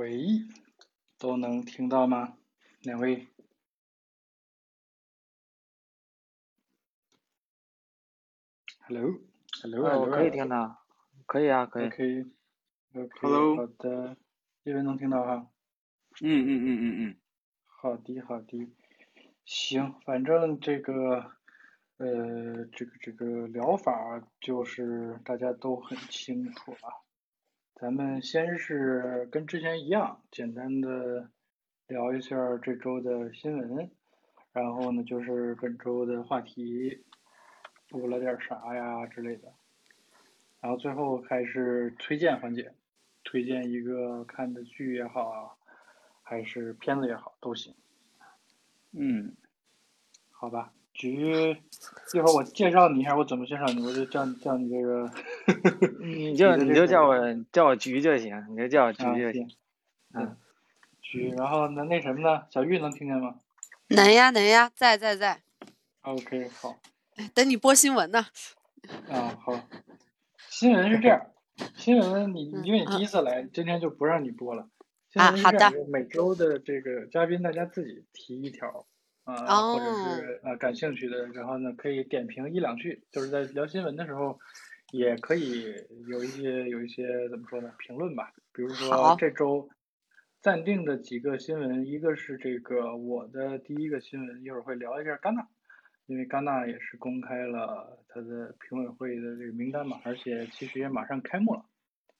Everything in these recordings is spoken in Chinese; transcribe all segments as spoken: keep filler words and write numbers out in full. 回忆都能听到吗？两位？Hello， Hello， Hello， 可以听到，可以啊，可以。OK，OK，、okay, okay, 好的，这边能听到哈。嗯嗯嗯嗯嗯。好的，好的。行，反正这个，呃，这个这个疗法就是大家都很清楚了。咱们先是跟之前一样，简单的聊一下这周的新闻，然后呢就是本周的话题。补了点啥呀之类的，然后最后开始推荐环节，推荐一个看的剧也好，还是片子也好都行。嗯，好吧，菊，一会儿我介绍你一下，我怎么介绍你，我就叫叫你这个，你就你就叫我叫我菊就行，你就叫我菊就行。啊、嗯，菊，然后那那什么呢？小玉能听见吗？能呀能呀，在在在。OK， 好。等你播新闻呢。啊，好。新闻是这样，新闻你因为你第一次来，嗯、今天就不让你播了。新闻是这样，啊、每周的这个嘉宾大家自己提一条，啊、呃哦，或者是啊、呃、感兴趣的，然后呢可以点评一两句，就是在聊新闻的时候，也可以有一些有一些怎么说呢评论吧，比如说这周暂定的几个新闻，一个是这个我的第一个新闻，一会儿会聊一下戛纳。因为戛纳也是公开了它的评委会的这个名单嘛，而且其实也马上开幕了。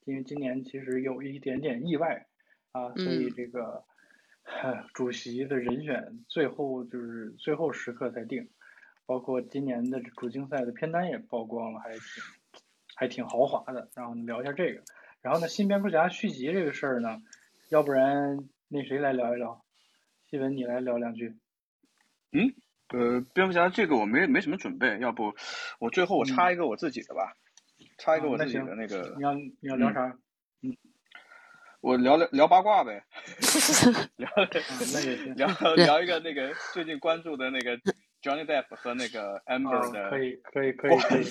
因为今年其实有一点点意外啊，所以这个、嗯、主席的人选最后就是最后时刻才定，包括今年的主竞赛的片单也曝光了，还挺还挺豪华的。然后聊一下这个，然后呢，新蝙蝠侠续集这个事儿呢，要不然那谁来聊一聊？希文，你来聊两句。嗯。呃，蝙蝠侠这个我没没什么准备，要不我最后我插一个我自己的吧，嗯、插一个我自己的那个。啊、那你要你要聊啥？嗯，我聊聊聊八卦呗，聊、啊、聊聊一个那个最近关注的那个 Johnny Depp 和那个 Amber 的、哦、可以可以可以可以，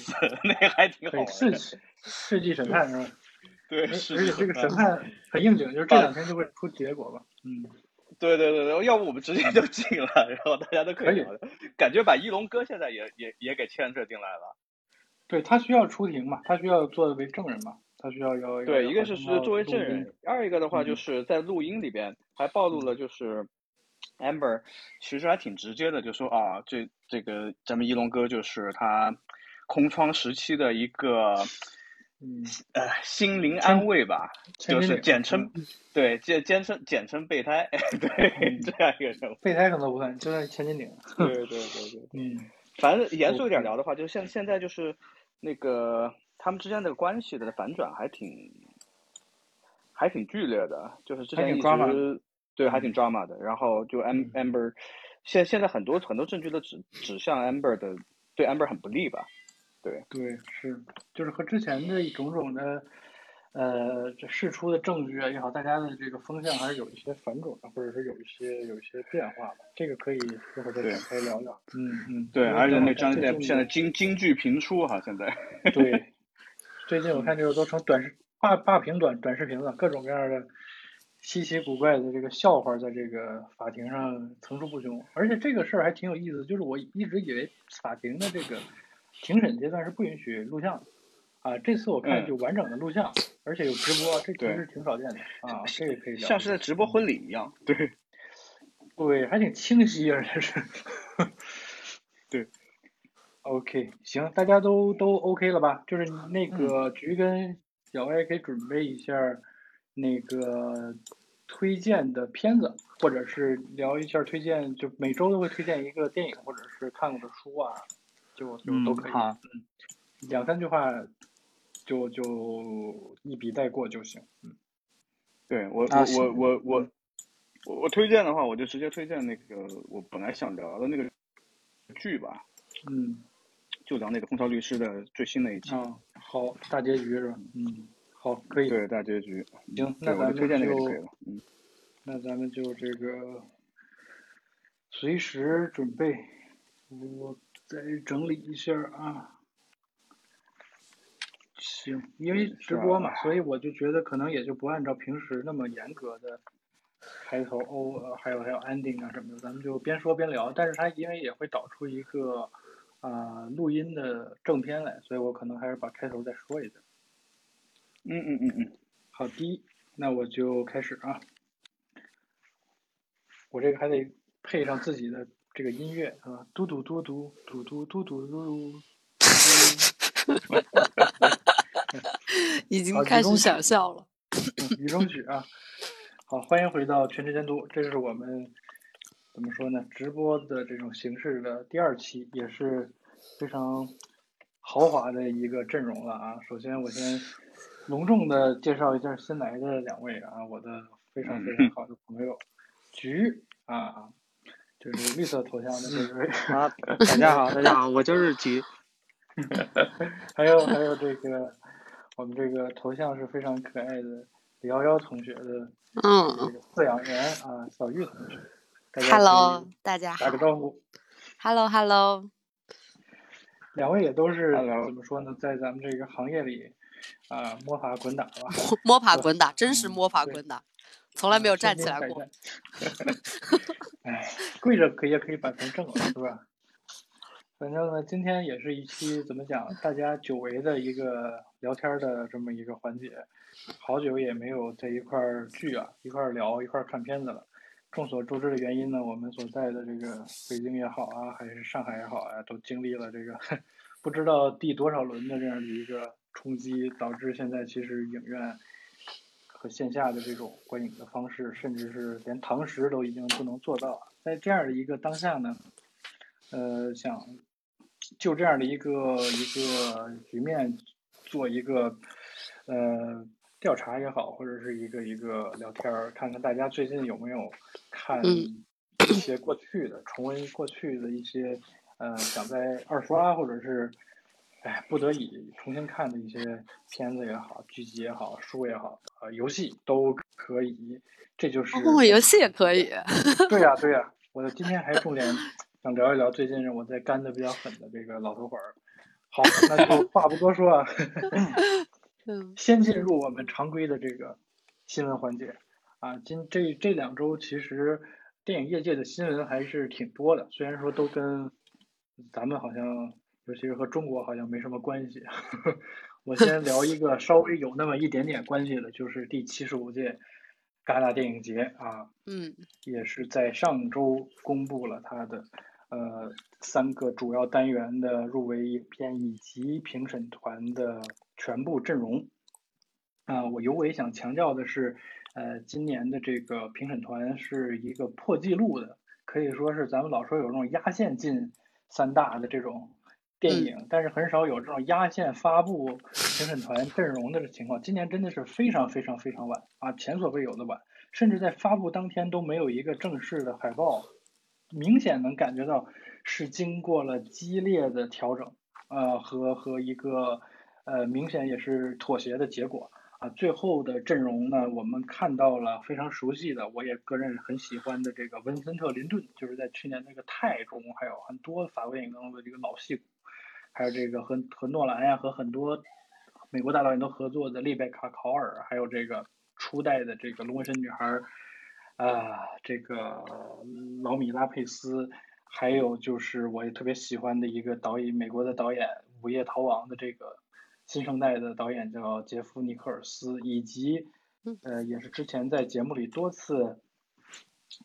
那个还挺好玩的。世世纪审判是吧？对，而且这个审判很应景，就是这两天就会出结果吧。嗯。对对对对，要不我们直接就进了，然后大家都可以。感觉把一龙哥现在也也也给牵扯进来了。对，他需要出庭嘛，他需要作为证人嘛，他需要要。对，一个是作为证人，二一个的话就是在录音里边还暴露了，就是 Amber 其实还挺直接的，就说啊，这这个咱们一龙哥就是他空窗时期的一个。嗯，呃，心灵安慰吧，就是简称，嗯、对，简简称简称备胎，对、嗯，这样一个人物。备胎可能不算，就算千斤顶。对对对对。嗯，反正严肃一点聊的话，就是现现在就是那个他们之间的关系的反转还挺还挺剧烈的，就是之前一直对还挺 drama 的，然后就 Am、嗯、Amber 现现在很多很多证据都指指向 Amber 的，对 Amber 很不利吧。对对是，就是和之前的种种的，呃，释出的证据啊也好，大家的这个风向还是有一些反转，或者是有一些有一些变化吧。这个可以一会儿再展开聊聊。嗯嗯，对，而且那张现在金金句频出哈、啊，现在。对，最近我看这个都成短视霸霸屏短短视频了，各种各样的稀奇古怪的这个笑话在这个法庭上层出不穷，而且这个事儿还挺有意思，就是我一直以为法庭的这个。庭审阶段是不允许录像的，啊，这次我看就完整的录像，嗯、而且有直播，这其实挺少见的啊，这个可以聊。像是在直播婚礼一样，对，对，还挺清晰，而且是，对 ，OK， 行，大家都都 OK 了吧？就是那个菊跟小歪可以准备一下那个推荐的片子，或者是聊一下推荐，就每周都会推荐一个电影或者是看过的书啊。就就都可以、嗯嗯，两三句话就就一笔带过就行。嗯，对我我我我我我推荐的话，我就直接推荐那个我本来想聊的那个剧吧。嗯，就聊那个《风骚律师》的最新的一集。啊，好，大结局是吧？嗯，好，可以。对，大结局。行，那咱们就推荐那个就可以了。嗯，那咱们就这个随时准备我。再整理一下啊，行，因为直播嘛，所以我就觉得可能也就不按照平时那么严格的开头哦，还有还有 ending 啊什么的，咱们就边说边聊。但是它因为也会导出一个啊、呃、录音的正片来，所以我可能还是把开头再说一下。嗯嗯嗯嗯，好的，那我就开始啊。我这个还得配上自己的这个音乐啊，嘟嘟嘟嘟嘟嘟嘟嘟嘟。已经开始想笑了。雨中曲啊，好，欢迎回到全职监督，这是我们怎么说呢？直播的这种形式的第二期，也是非常豪华的一个阵容了啊。首先，我先隆重的介绍一下新来的两位啊，我的非常非常好的朋友菊啊，就是绿色头像的这位啊，大家好，大家好，我就是菊。还有还有这个，我们这个头像是非常可爱的李幺幺同学的嗯饲养员啊，小玉同学。Hello， 大家好。打个招呼。Hello Hello。两位也都是 hello, 怎么说呢，在咱们这个行业里啊、呃、摸爬滚打吧。摸爬滚打，真是摸爬滚打，嗯、从来没有站起来过。哎，跪着可以也可以摆成正了，是吧？反正呢，今天也是一期怎么讲，大家久违的一个聊天的这么一个环节，好久也没有在一块儿聚啊，一块儿聊，一块儿看片子了。众所周知的原因呢，我们所在的这个北京也好啊，还是上海也好啊，都经历了这个不知道第多少轮的这样的一个冲击，导致现在其实影院和线下的这种观影的方式，甚至是连堂食都已经不能做到了。在这样的一个当下呢，呃，想。就这样的一个一个局面，做一个呃调查也好，或者是一个一个聊天，看看大家最近有没有看一些过去的，重温过去的一些呃想在二刷或者是哎不得已重新看的一些片子也好，剧集也好，书也好，呃游戏都可以。这就是哦，游戏也可以。对呀、啊、对呀、啊，我今天还重点。想聊一聊最近我在干的比较狠的这个老头环儿。好，那就话不多说啊，先进入我们常规的这个新闻环节啊。今这这两周其实电影业界的新闻还是挺多的，虽然说都跟咱们好像，尤其是和中国好像没什么关系。呵呵，我先聊一个稍微有那么一点点关系的，就是第七十五届。戛纳电影节啊，嗯，也是在上周公布了它的呃三个主要单元的入围影片以及评审团的全部阵容。啊、呃，我尤为想强调的是，呃，今年的这个评审团是一个破纪录的，可以说是咱们老说有这种压线进三大的这种电影，嗯、但是很少有这种压线发布。评审团阵容的情况，今年真的是非常非常非常晚啊，前所未有的晚，甚至在发布当天都没有一个正式的海报，明显能感觉到是经过了激烈的调整，呃，和和一个呃明显也是妥协的结果啊。最后的阵容呢，我们看到了非常熟悉的，我也个人很喜欢的这个文森特·林顿，就是在去年那个《泰》中，还有很多法国电影中的这个老戏骨，还有这个和和诺兰呀、啊、和很多。美国大导演都合作的丽贝卡·考尔，还有这个初代的这个龙纹身女孩，啊、呃，这个劳米·拉佩斯，还有就是我也特别喜欢的一个导演，美国的导演《午夜逃亡》的这个新生代的导演叫杰夫·尼克尔斯，以及呃，也是之前在节目里多次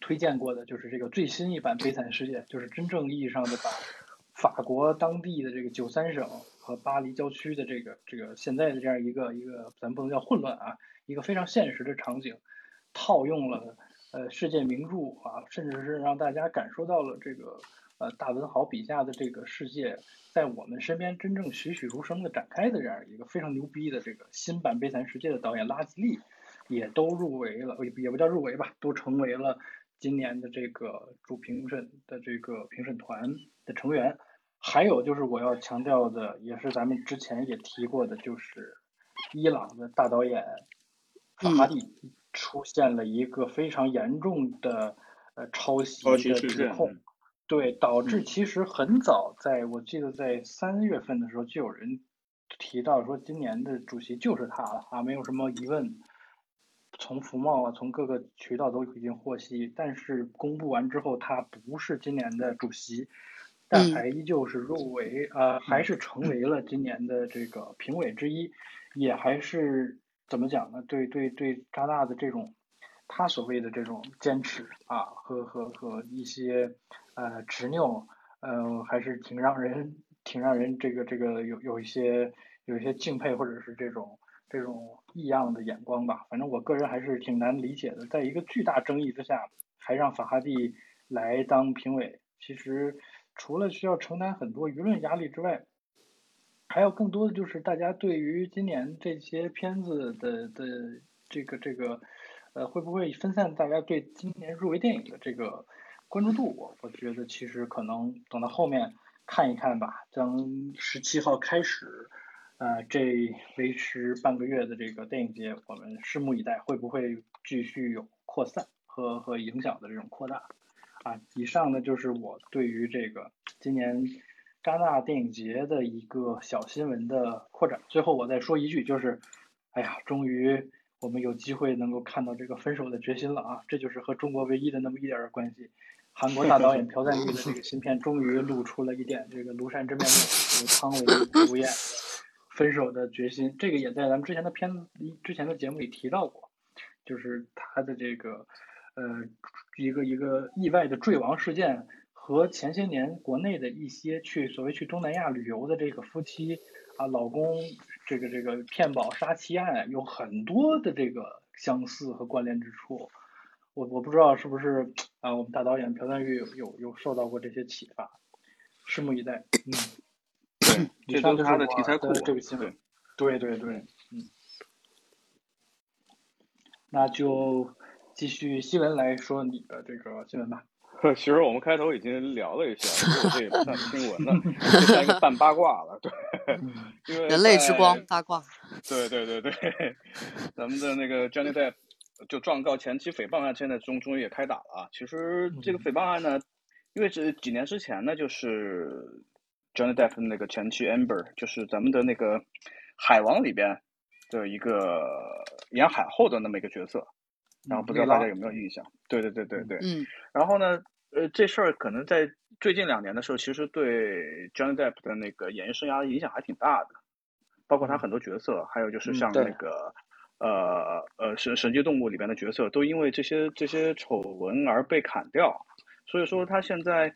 推荐过的，就是这个最新一版《悲惨世界》，就是真正意义上的把法国当地的这个九三省。和巴黎郊区的这个这个现在的这样一个一个，咱不能叫混乱啊，一个非常现实的场景，套用了呃世界名著啊，甚至是让大家感受到了这个呃大文豪笔下的这个世界在我们身边真正栩栩如生的展开的这样一个非常牛逼的这个新版《悲惨世界》的导演拉吉利也都入围了，也不叫入围吧，都成为了今年的这个主评审的这个评审团的成员。还有就是我要强调的，也是咱们之前也提过的，就是伊朗的大导演法哈蒂出现了一个非常严重的呃抄袭的指控，对，导致其实很早在我记得在三月份的时候就有人提到说今年的主席就是他了啊，没有什么疑问，从服贸啊从各个渠道都已经获悉，但是公布完之后他不是今年的主席，但还依旧是入围啊、呃，还是成为了今年的这个评委之一，也还是怎么讲呢，对对对戛纳的这种他所谓的这种坚持啊和和和一些呃执拗呃还是挺让人挺让人这个这个有有一些有一些敬佩，或者是这种这种异样的眼光吧。反正我个人还是挺难理解的，在一个巨大争议之下还让法哈蒂来当评委，其实除了需要承担很多舆论压力之外，还有更多的就是大家对于今年这些片子的的这个这个呃，会不会分散大家对今年入围电影的这个关注度？我我觉得其实可能等到后面看一看吧。从十七号开始，呃，这维持半个月的这个电影节，我们拭目以待，会不会继续有扩散和和影响的这种扩大？啊，以上呢就是我对于这个今年戛纳电影节的一个小新闻的扩展。最后我再说一句，就是，哎呀，终于。我们有机会能够看到这个分手的决心了啊！这就是和中国唯一的那么一点关系。韩国大导演朴赞郁的这个新片终于露出了一点这个庐山真面目，由汤唯主演的《分手的决心》，这个也在咱们之前的片子、之前的节目里提到过，就是他的这个呃一个一个意外的坠亡事件和前些年国内的一些去所谓去东南亚旅游的这个夫妻啊老公。这个这个骗保杀妻案有很多的这个相似和关联之处，我我不知道是不是啊、呃，我们大导演朴赞郁有有有受到过这些启发，拭目以待。嗯，对，这都是他的题材库。这个新闻，对对对，嗯，那就继续新闻来说你的这个新闻吧。其实我们开头已经聊了一下，这也不算新闻了，就算一个半八卦了，对，因为人类之光八卦。对对对对，咱们的那个 Johnny Depp 就状告前妻诽谤案，现在终终于也开打了啊。其实这个诽谤案呢，因为是几年之前呢，就是 Johnny Depp 那个前妻 Amber， 就是咱们的那个海王里边的一个演海后的那么一个角色。然后不知道大家有没有印象？对对对对对。嗯。然后呢，呃，这事儿可能在最近两年的时候，其实对 Johnny Depp 的那个演艺生涯影响还挺大的，包括他很多角色，还有就是像那个、嗯、呃呃神神奇动物里边的角色，都因为这些这些丑闻而被砍掉。所以说他现在，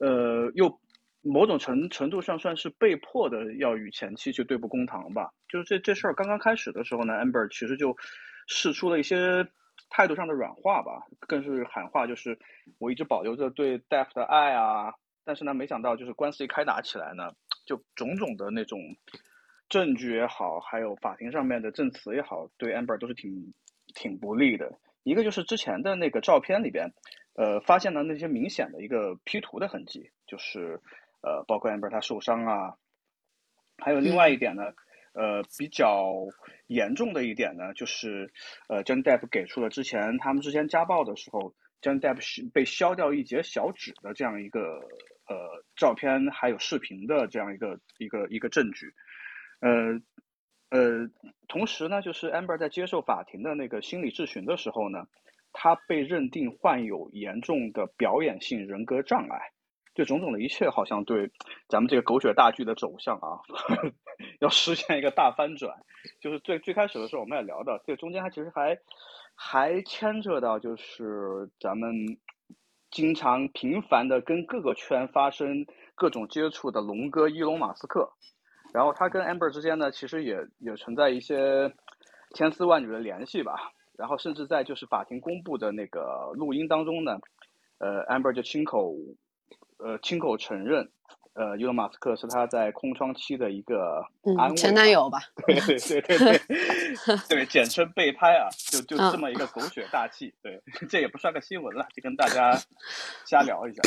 呃，又某种程程度上算是被迫的要与前妻去对簿公堂吧。就是这这事儿刚刚开始的时候呢 ，Amber 其实就释出了一些。态度上的软化吧，更是喊话，就是我一直保留着对 Depp 的爱啊，但是呢，没想到就是官司一开打起来呢，就种种的那种证据也好，还有法庭上面的证词也好，对 Amber 都是挺挺不利的。一个就是之前的那个照片里边，呃，发现了那些明显的一个 P 图的痕迹，就是呃，包括 Amber 她受伤啊，还有另外一点呢。嗯呃，比较严重的一点呢，就是呃 ，Johnny Depp 给出了之前他们之前家暴的时候 ，Johnny Depp 被削掉一截小指的这样一个呃照片，还有视频的这样一个一个一个证据。呃呃，同时呢，就是 Amber 在接受法庭的那个心理质询的时候呢，她被认定患有严重的表演性人格障碍。这种种的一切，好像对咱们这个狗血大剧的走向啊，呵呵要实现一个大翻转。就是最最开始的时候，我们也聊到，这个中间它其实还还牵扯到，就是咱们经常频繁的跟各个圈发生各种接触的龙哥伊隆马斯克，然后他跟 Amber 之间呢，其实也也存在一些千丝万缕的联系吧。然后甚至在就是法庭公布的那个录音当中呢，呃 ，Amber 就亲口。呃，亲口承认，呃，伊隆马斯克是他在空窗期的一个安慰、嗯、前男友吧？对对对对对，对，简称被拍啊，就就这么一个狗血大戏、嗯。对，这也不算个新闻了，就跟大家瞎聊一下。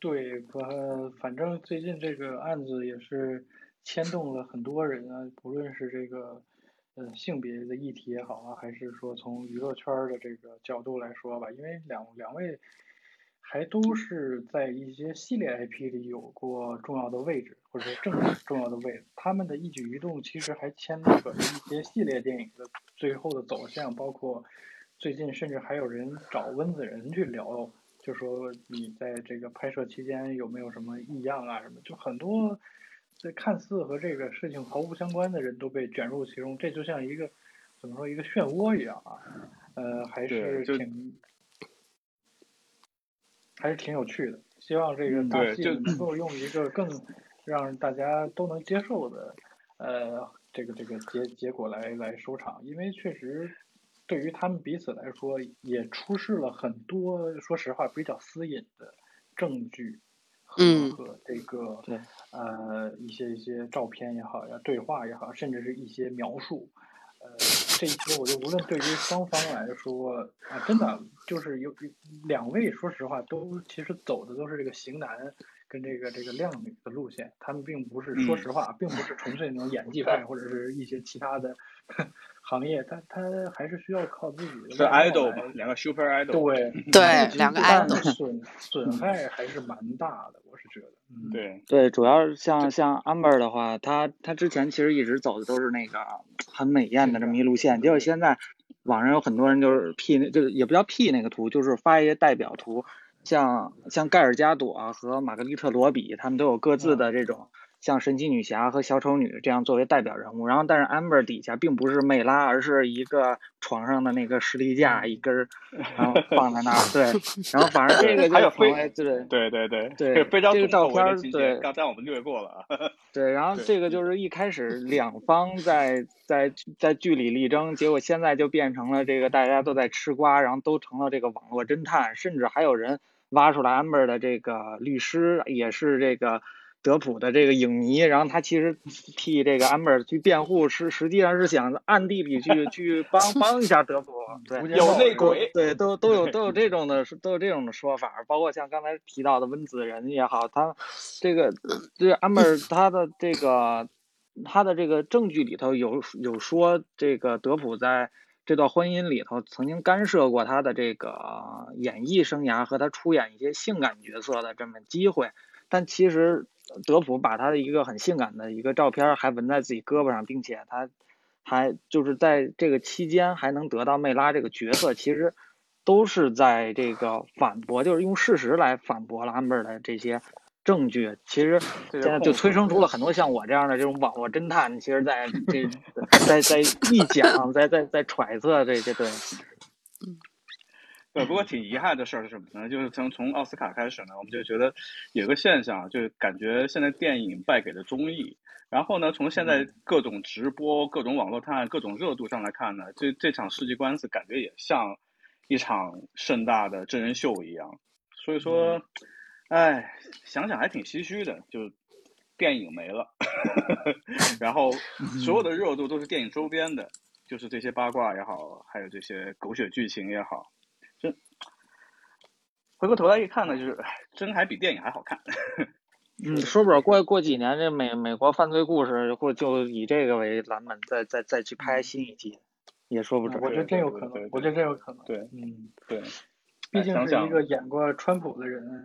对，呃，反正最近这个案子也是牵动了很多人啊，不论是这个呃性别的议题也好啊，还是说从娱乐圈的这个角度来说吧，因为两两位。还都是在一些系列 I P 里有过重要的位置，或者正重要的位置。他们的一举一动其实还牵扯一些系列电影的最后的走向，包括最近甚至还有人找温子仁去聊，就说你在这个拍摄期间有没有什么异样啊什么，就很多这看似和这个事情毫无相关的人都被卷入其中，这就像一个怎么说一个漩涡一样啊，呃，还是挺。还是挺有趣的，希望这个大戏能够用一个更让大家都能接受的，呃，这个这个结结果来来收场，因为确实对于他们彼此来说也出示了很多，说实话比较私隐的证据和这个、嗯、呃一些一些照片也好呀，对话也好，甚至是一些描述。呃，这一些我就无论对于双方来说啊，真的就是有两位，说实话都其实走的都是这个型男跟这个这个靓女的路线，他们并不是说实话，并不是纯粹那种演技派或者是一些其他的行业，他他还是需要靠自己的。是 idol 嘛，两个 super idol。对对，两个 idol 损损害还是蛮大的，我是觉得。嗯、对对，主要是像像 Amber 的话，他他之前其实一直走的都是那个。很美艳的这么一路线，结果现在网上有很多人就是 P， 就是也不叫 P 那个图，就是发一些代表图，像像盖尔加朵、啊、和玛格丽特罗比，他们都有各自的这种像神奇女侠和小丑女这样作为代表人物。然后，但是 Amber 底下并不是魅拉，而是一个床上的那个实力架一根儿，然后放在那儿。对，然后反正这个就成为对对对对对非常这个照片对，刚才我们略过了啊。对，然后这个就是一开始两方在。在在据理力争，结果现在就变成了这个大家都在吃瓜，然后都成了这个网络侦探，甚至还有人挖出来 Amber 的这个律师也是这个德普的这个影迷，然后他其实替这个 Amber 去辩护，是实际上是想暗地里去去帮帮一下德普，对，有内鬼，对，都都有都有这种的都有这种的说法，包括像刚才提到的温子仁也好，他这个这 Amber 他的这个。他的这个证据里头有有说，这个德普在这段婚姻里头曾经干涉过他的这个演艺生涯和他出演一些性感角色的这么机会，但其实德普把他的一个很性感的一个照片还纹在自己胳膊上，并且他还就是在这个期间还能得到魅拉这个角色，其实都是在这个反驳，就是用事实来反驳了安贝尔的这些。证据其实现在就催生出了很多像我这样的这种网络侦探，其实在这在在臆想，在在在揣测这些对。对，不过挺遗憾的事儿是什么呢？就是从从奥斯卡开始呢，我们就觉得有个现象，就是感觉现在电影败给了综艺。然后呢，从现在各种直播、各种网络探、各种热度上来看呢，这这场世纪官司感觉也像一场盛大的真人秀一样。所以说。嗯哎，想想还挺唏嘘的，就电影没了，然后所有的热度都是电影周边的，就是这些八卦也好，还有这些狗血剧情也好，真回过头来一看呢，就是真还比电影还好看。嗯，说不准过过几年，这美美国犯罪故事或就以这个为蓝本，再再再去拍新一季，也说不准。我觉得真有可能，我觉得真有可能。对，嗯，对，毕竟是一个演过川普的人。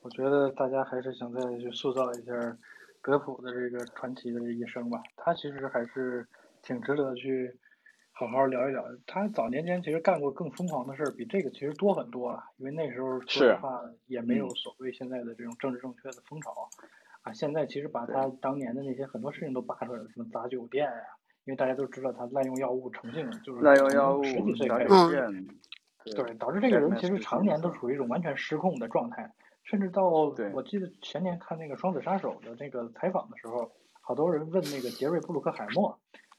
我觉得大家还是想再去塑造一下德普的这个传奇的一生吧，他其实还是挺值得去好好聊一聊。他早年间其实干过更疯狂的事儿，比这个其实多很多了，因为那时候说实话也没有所谓现在的这种政治正确的风潮啊。现在其实把他当年的那些很多事情都扒出来了，什么砸酒店呀、啊，因为大家都知道他滥用药物成性，就是滥用药物十几岁开始，嗯、对，导致这个人其实常年都处于一种完全失控的状态。甚至到我记得前年看那个《双子杀手》的那个采访的时候，好多人问那个杰瑞·布鲁克海默，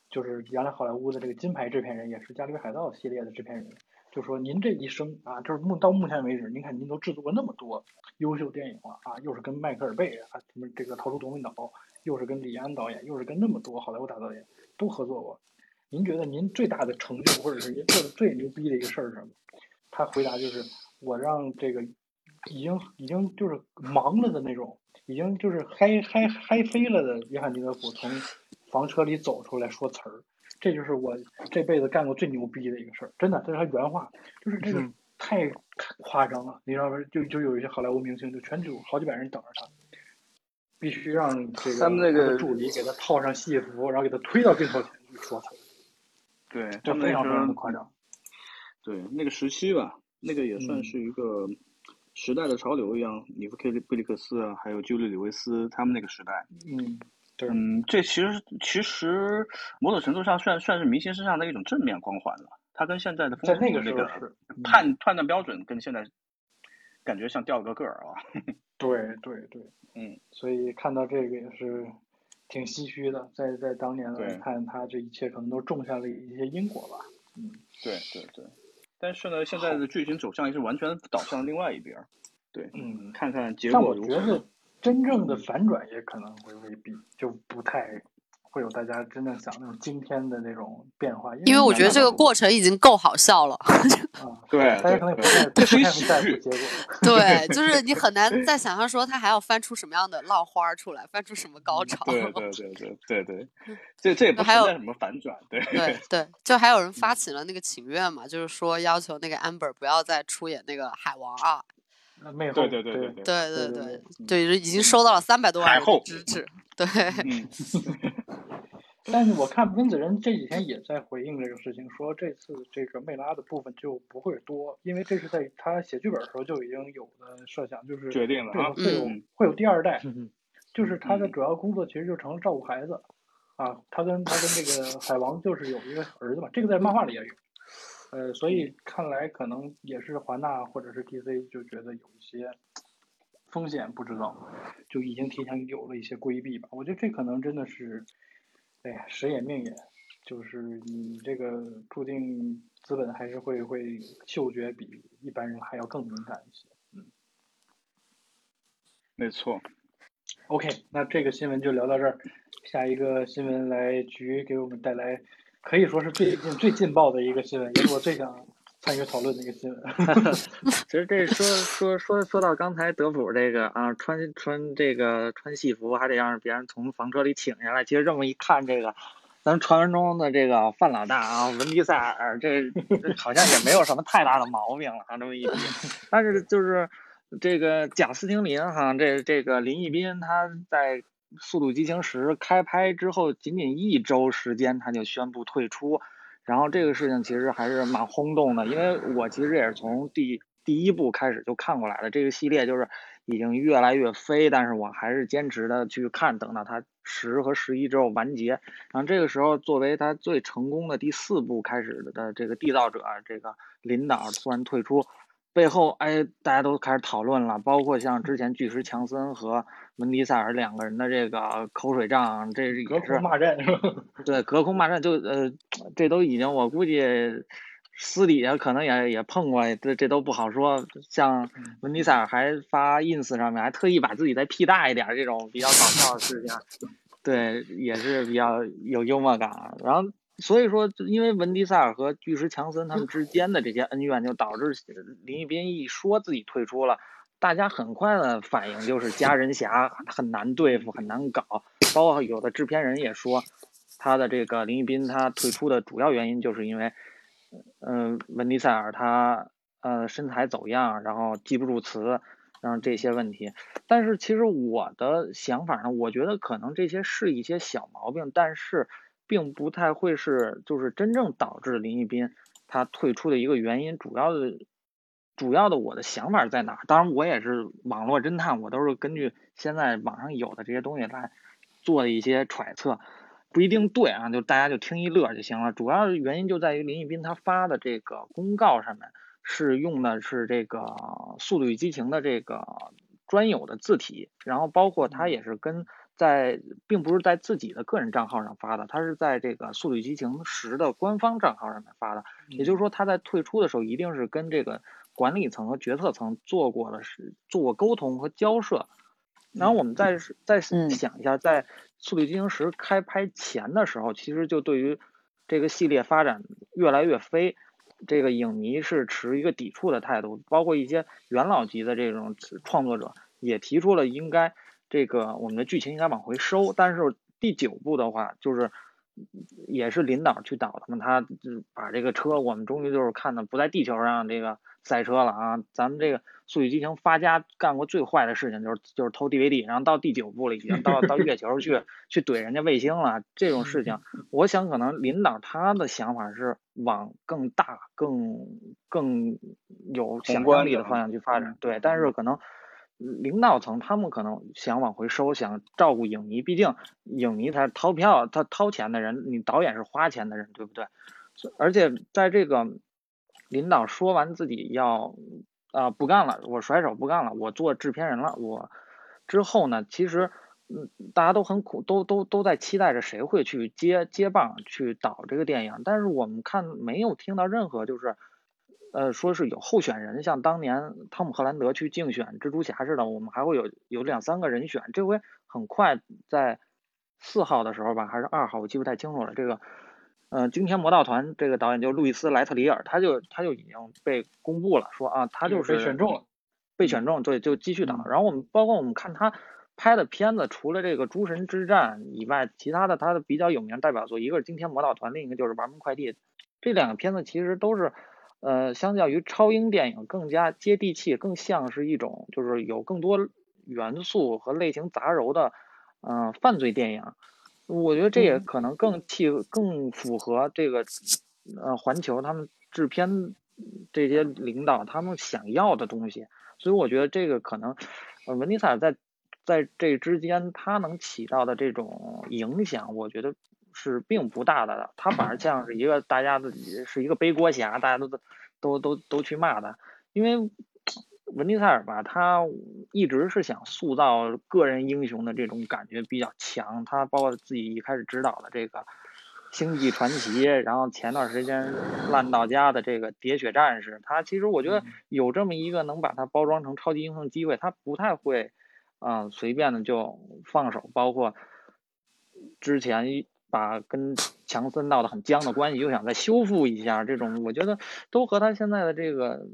就是原来好莱坞的这个金牌制片人，也是《加勒比海盗》系列的制片人，就说您这一生啊，就是目到目前为止，您看您都制作过那么多优秀电影了啊，又是跟迈克尔贝啊，什么这个《逃出夺命岛》，又是跟李安导演，又是跟那么多好莱坞大导演都合作过，您觉得您最大的成就或者是您做的最牛逼的一个事儿是什么？他回答就是我让这个。已经已经就是忙了的那种，已经就是嗨嗨嗨飞了的约翰尼德普从房车里走出来说词儿，这就是我这辈子干过最牛逼的一个事儿，真的，这是他原话，就是这个太夸张了，你知道吗？就就有一些好莱坞明星，就全组好几百人等着他，必须让这个他们那个助理给他套上戏服，然后给他推到镜头前去说他。对，这非常非常的夸张。对，那个时期吧，那个也算是一个时代的潮流一样，里、嗯、弗·贝利克斯啊，还有茱莉·里维斯他们那个时代。嗯。嗯，这其实其实某种程度上算算是明星身上的一种正面光环了。他跟现在的风那个那个判判断标准跟现在感觉像掉了个个儿啊。对对对，嗯，所以看到这个也是挺唏嘘的。在在当年来看，他这一切可能都种下了一些因果吧。嗯，对对对。但是呢，现在的剧情走向也是完全倒向另外一边。对，嗯，看看结果如何。真正的反转也可能会未必，就不太会有大家真正想那种惊天的那种变化，因为, 因为我觉得这个过程已经够好笑了。嗯、对，大家可能不太不太在乎结果。对，就是你很难再想象说他还要翻出什么样的浪花出来，翻出什么高潮。对对对对对对，这这也不存在什么反转。对对对，就还有人发起了那个请愿嘛，就是说要求那个 Amber 不要再出演那个海王啊。对对对对对对对对对，已经收到了三百多万人的支持。对，嗯、但是我看温子仁这几天也在回应这个事情，说这次这个梅拉的部分就不会多，因为这是在他写剧本的时候就已经有的设想，就是决定了啊，会有、嗯、会有第二代、嗯，就是他的主要工作其实就成了照顾孩子、嗯、啊，他跟他跟这个海王就是有一个儿子嘛，这个在漫画里也有。呃，所以看来可能也是华纳或者是 D C 就觉得有一些风险不知道，就已经提前有了一些规避吧。我觉得这可能真的是，哎呀，时也命也，就是你这个注定资本还是会会嗅觉比一般人还要更敏感一些。嗯，没错。OK， 那这个新闻就聊到这儿，下一个新闻来局给我们带来。可以说是最近最劲爆的一个新闻，也是我最想参与讨论的一个新闻。其实这说说说说到刚才德普这个啊，穿穿这个穿戏服还得让别人从房车里请下来。其实这么一看，这个咱们传闻中的这个范老大啊，文迪塞尔，这好像也没有什么太大的毛病了啊，这么一比。但是就是这个贾斯汀林哈、啊，这这个林奕斌他在。《速度激情十》开拍之后，仅仅一周时间，他就宣布退出。然后这个事情其实还是蛮轰动的，因为我其实也是从第第一部开始就看过来的。这个系列就是已经越来越飞，但是我还是坚持的去看，等到它十和十一之后完结。然后这个时候，作为他最成功的第四部开始的这个缔造者，这个林导突然退出。背后，哎，大家都开始讨论了，包括像之前巨石强森和文迪塞尔两个人的这个口水仗，这是隔空骂战，对，隔空骂战就呃，这都已经我估计私底下可能也也碰过，这这都不好说。像文迪塞尔还发 ins 上面还特意把自己再屁大一点，这种比较搞笑的事情，对，也是比较有幽默感。然后。所以说，因为文迪塞尔和巨石强森他们之间的这些恩怨，就导致林一斌一说自己退出了，大家很快的反应就是家人侠很难对付，很难搞。包括有的制片人也说，他的这个林一斌他退出的主要原因就是因为，嗯、呃，文迪塞尔他呃身材走样，然后记不住词，然后这些问题。但是其实我的想法呢，我觉得可能这些是一些小毛病，但是。并不太会是就是真正导致林一斌他退出的一个原因，主要的主要的我的想法在哪？当然我也是网络侦探，我都是根据现在网上有的这些东西来做一些揣测，不一定对啊，就大家就听一乐就行了。主要的原因就在于林一斌他发的这个公告上面是用的是这个《速度与激情》的这个专有的字体，然后包括他也是跟。在并不是在自己的个人账号上发的，他是在这个《速度与激情十》的官方账号上面发的。也就是说，他在退出的时候，一定是跟这个管理层和决策层做过了是做过沟通和交涉。然后我们再再想一下，在《速度与激情十》开拍前的时候，其实就对于这个系列发展越来越飞，这个影迷是持一个抵触的态度，包括一些元老级的这种创作者也提出了应该。这个我们的剧情应该往回收，但是第九部的话，就是也是林导去导他们，他把这个车我们终于就是看的不在地球上，这个赛车了啊，咱们这个速度与激情发家干过最坏的事情就是就是偷 D V D， 然后到第九部了已经到到月球去去怼人家卫星了，这种事情我想可能领导他的想法是往更大更更有想象力的方向去发展，对，但是可能领导层他们可能想往回收，想照顾影迷，毕竟影迷他是掏票他掏钱的人，你导演是花钱的人，对不对？而且在这个领导说完自己要啊、呃、不干了，我甩手不干了，我做制片人了，我之后呢，其实嗯大家都很苦，都都都在期待着谁会去接接棒去导这个电影，但是我们看没有听到任何就是呃说是有候选人，像当年汤姆·赫兰德去竞选蜘蛛侠似的，我们还会有有两三个人选，这回很快在四号的时候吧，还是二号，我记不太清楚了，这个。嗯、呃，惊天魔盗团这个导演就路易斯·莱特里尔，他就他就已经被公布了，说啊，他就是被选中了，被选中，对，就继续导。然后我们包括我们看他拍的片子，除了这个《诸神之战》以外，其他的他的比较有名代表作，一个是《惊天魔盗团》，另一个就是《玩命快递》。这两个片子其实都是，呃，相较于超英电影更加接地气，更像是一种就是有更多元素和类型杂糅的，嗯、呃，犯罪电影。我觉得这也可能更契更符合这个呃环球他们制片这些领导他们想要的东西，所以我觉得这个可能呃文尼萨在在这之间他能起到的这种影响，我觉得是并不大的，他反而像是一个大家自己是一个背锅侠，大家都都都都去骂他，因为文尼塞尔吧，他一直是想塑造个人英雄的这种感觉比较强，他包括自己一开始指导的这个《星际传奇》，然后前段时间烂到家的这个《喋血战士》，他其实我觉得有这么一个能把它包装成超级英雄的机会，他不太会啊、呃、随便的就放手，包括之前把跟强森闹得很僵的关系又想再修复一下，这种我觉得都和他现在的这个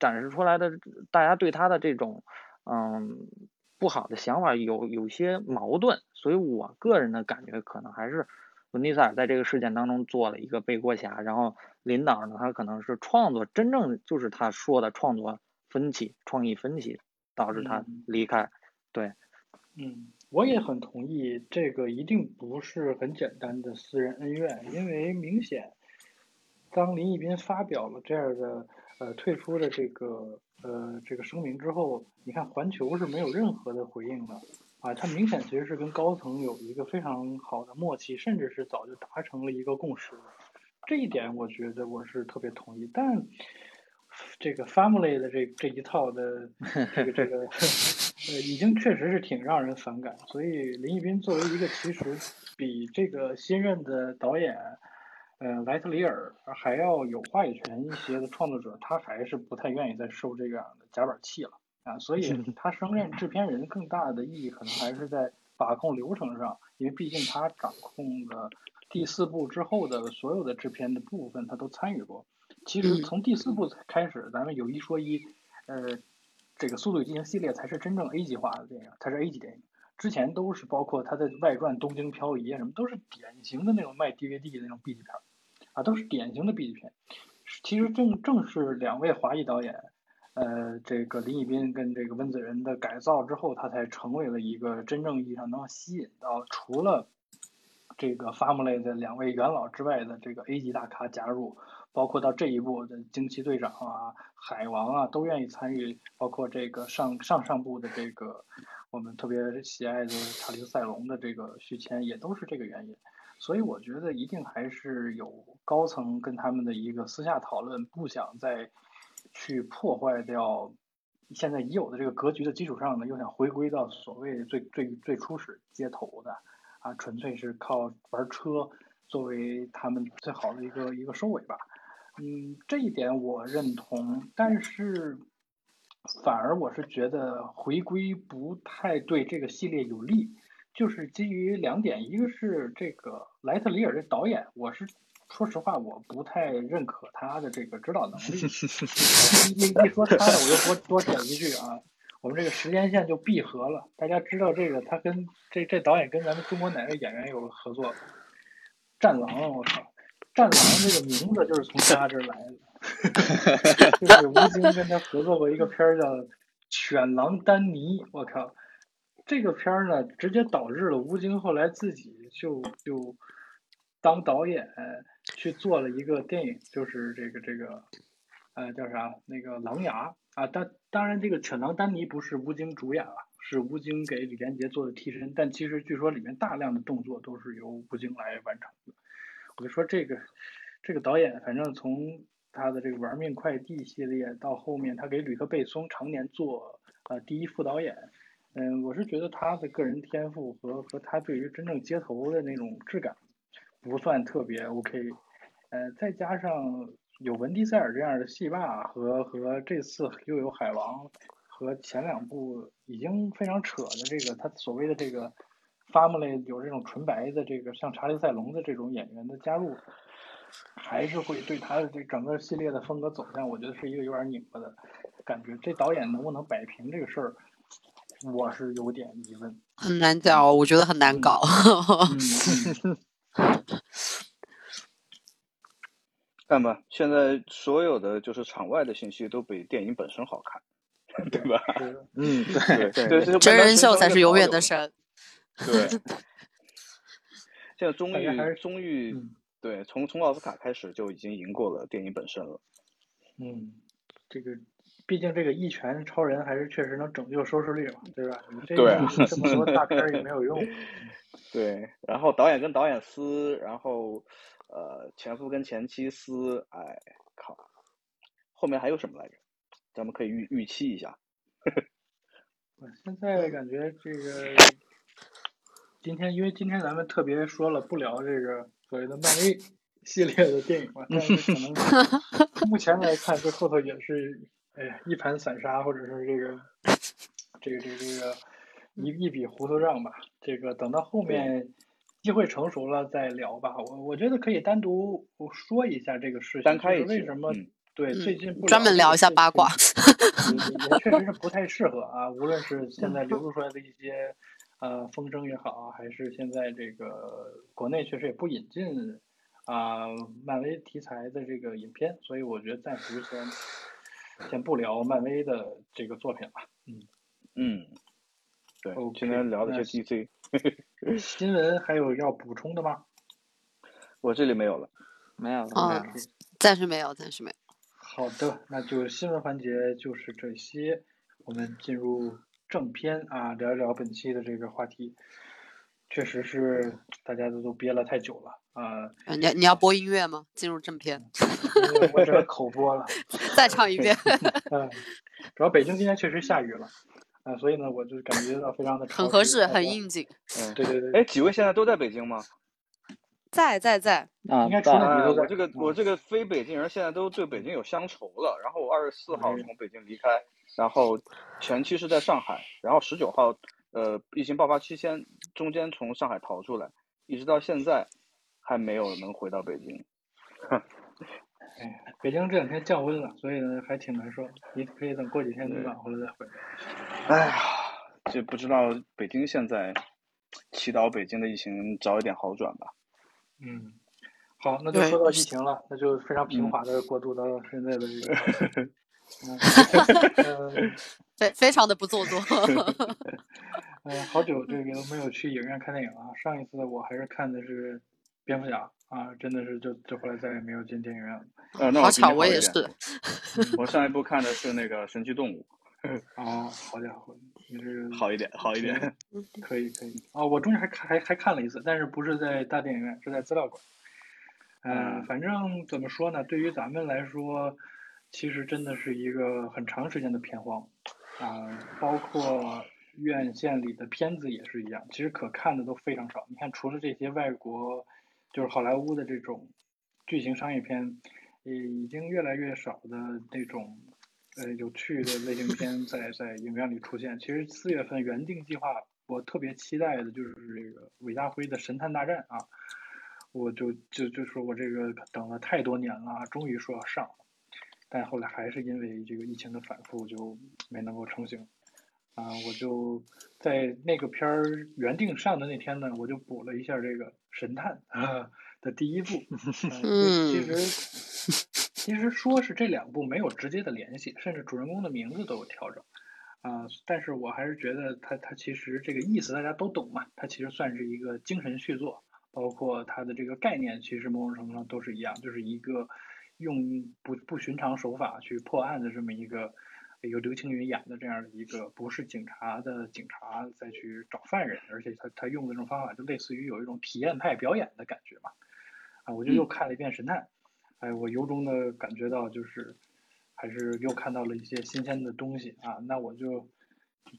展示出来的大家对他的这种嗯不好的想法有有些矛盾，所以我个人的感觉可能还是文尼塞尔在这个事件当中做了一个背锅侠，然后林导呢他可能是创作真正就是他说的创作分歧创意分歧导致他离开、嗯、对，嗯，我也很同意这个一定不是很简单的私人恩怨，因为明显当林一斌发表了这样的呃，退出的这个呃这个声明之后，你看环球是没有任何的回应的啊，它明显其实是跟高层有一个非常好的默契，甚至是早就达成了一个共识，这一点我觉得我是特别同意。但这个 family 的这这一套的这个这个呃，已经确实是挺让人反感，所以林一斌作为一个其实比这个新任的导演。呃，莱特里尔还要有话语权一些的创作者，他还是不太愿意再受这样的夹板气了啊，所以他升任制片人更大的意义可能还是在把控流程上，因为毕竟他掌控了第四部之后的所有的制片的部分，他都参与过。其实从第四部开始，咱们有一说一，呃，这个《速度与激情》系列才是真正 A 级化的电影，才是 A 级电影。之前都是包括他的外传《东京漂移》啊，什么都是典型的那种卖 D V D 的那种 B 级片啊，都是典型的 B 级片。其实正正是两位华裔导演，呃，这个林一斌跟这个温子仁的改造之后，他才成为了一个真正意义上能吸引到除了这个 Family 的两位元老之外的这个 A 级大咖加入，包括到这一步的惊奇队长啊、海王啊都愿意参与，包括这个上上上部的这个。我们特别喜爱的查理斯·塞隆的这个续签也都是这个原因，所以我觉得一定还是有高层跟他们的一个私下讨论，不想再去破坏掉现在已有的这个格局的基础上呢，又想回归到所谓最最最初始街头的啊，纯粹是靠玩车作为他们最好的一个一个收尾吧。嗯，这一点我认同，但是。反而我是觉得回归不太对这个系列有利，就是基于两点，一个是这个莱特里尔的导演，我是说实话我不太认可他的这个指导能力。一一说他的，我就多多讲一句啊，我们这个时间线就闭合了。大家知道这个他跟这这导演跟咱们中国哪个演员有合作？战狼，我靠，战狼这个名字就是从他这儿来的。就是吴京跟他合作过一个片儿叫《犬狼丹尼》，我靠，这个片儿呢，直接导致了吴京后来自己就就当导演去做了一个电影，就是这个这个，呃，叫啥？那个《狼牙》啊，当当然这个《犬狼丹尼》不是吴京主演了，是吴京给李连杰做的替身，但其实据说里面大量的动作都是由吴京来完成的。我就说这个这个导演，反正从他的这个玩命快递系列到后面他给吕克贝松常年做呃第一副导演，嗯，我是觉得他的个人天赋和和他对于真正街头的那种质感不算特别 OK， 呃再加上有文迪塞尔这样的戏霸和和这次又有海王和前两部已经非常扯的这个他所谓的这个 family 有这种纯白的这个像查理塞隆的这种演员的加入，还是会对他的这整个系列的风格走向，我觉得是一个有点拧巴的感觉。这导演能不能摆平这个事儿，我是有点疑问。很难搞，我觉得很难搞。嗯嗯、看吧，现在所有的就是场外的信息都比电影本身好看，对吧？嗯，对对对，就是、真人秀才是永远的神。对，现在终于终于。嗯对，从从奥斯卡开始就已经赢过了电影本身了。嗯，这个毕竟这个一拳超人还是确实能拯救收视率嘛，对吧？你这这么多大片也没有用。对，然后导演跟导演撕，然后呃前夫跟前妻撕，哎靠，后面还有什么来着？咱们可以预预期一下。我现在感觉这个今天，因为今天咱们特别说了不聊这个。所谓的漫威系列的电影嘛，但是可能目前来看，这后头也是，哎呀，一盘散沙，或者是这个，这个，这个，这个一一笔糊涂账吧。这个等到后面机会成熟了再聊吧。我我觉得可以单独说一下这个事情，单开一期。为什么？嗯、对，最近不专门聊一下八卦，也确实是不太适合啊。无论是现在流露出来的一些。呃，风声也好，还是现在这个国内确实也不引进啊、呃、漫威题材的这个影片，所以我觉得暂时先先不聊漫威的这个作品吧。嗯嗯，对， okay, 今天聊的是 D C 新闻，还有要补充的吗？我这里没有了，没有了，哦、暂时没有，暂时没有。好的，那就新闻环节就是这些，我们进入。正片啊，聊一聊本期的这个话题，确实是大家都都憋了太久了啊、呃！你你要播音乐吗？进入正片，我这口播了，再唱一遍。嗯，主要北京今天确实下雨了啊、呃，所以呢，我就感觉到非常的很合适，很应景。嗯，对对对。哎，几位现在都在北京吗？在在在啊！应该除了你都在。我这个我这个非北京人现在都对北京有乡愁了。然后我二十四号从北京离开。嗯然后前期是在上海，然后十九号，呃，疫情爆发期间中间从上海逃出来，一直到现在还没有能回到北京。哎，北京这两天降温了，所以呢还挺难受。你可以等过几天暖和了再回。哎呀，这不知道北京现在，祈祷北京的疫情早一点好转吧。嗯，好，那就说到疫情了，那就非常平滑的过渡到现在的这个。嗯，对，非常的不做作。呃，好久这个没有去影院看电影了，上一次我还是看的是蝙蝠侠啊，真的是就就后来再也没有进电影院了。呃，那我好巧，我也是。我上一部看的是那个《神奇动物》。哦，好家伙，你是好一点，好一点。可以可以。哦，我中间还看还还看了一次，但是不是在大电影院，是在资料馆。呃，反正怎么说呢，对于咱们来说。其实真的是一个很长时间的片荒，啊、呃，包括院线里的片子也是一样，其实可看的都非常少。你看，除了这些外国，就是好莱坞的这种巨型商业片，也已经越来越少的那种呃有趣的类型片在在影院里出现。其实四月份原定计划，我特别期待的就是这个韦家辉的《神探大战》啊，我就就就说我这个等了太多年了，终于说要上了。但后来还是因为这个疫情的反复，就没能够成型。啊、呃，我就在那个片儿原定上的那天呢，我就补了一下这个《神探》啊、呃、的第一部。嗯、呃，其实其实说是这两部没有直接的联系，甚至主人公的名字都有调整啊、呃，但是我还是觉得它它其实这个意思大家都懂嘛，它其实算是一个精神续作，包括它的这个概念其实某种程度上都是一样，就是一个用不不寻常手法去破案的这么一个由刘青云演的这样的一个不是警察的警察再去找犯人，而且他他用的这种方法就类似于有一种体验派表演的感觉嘛。啊，我就又看了一遍神探，哎，我由衷的感觉到就是还是又看到了一些新鲜的东西啊。那我就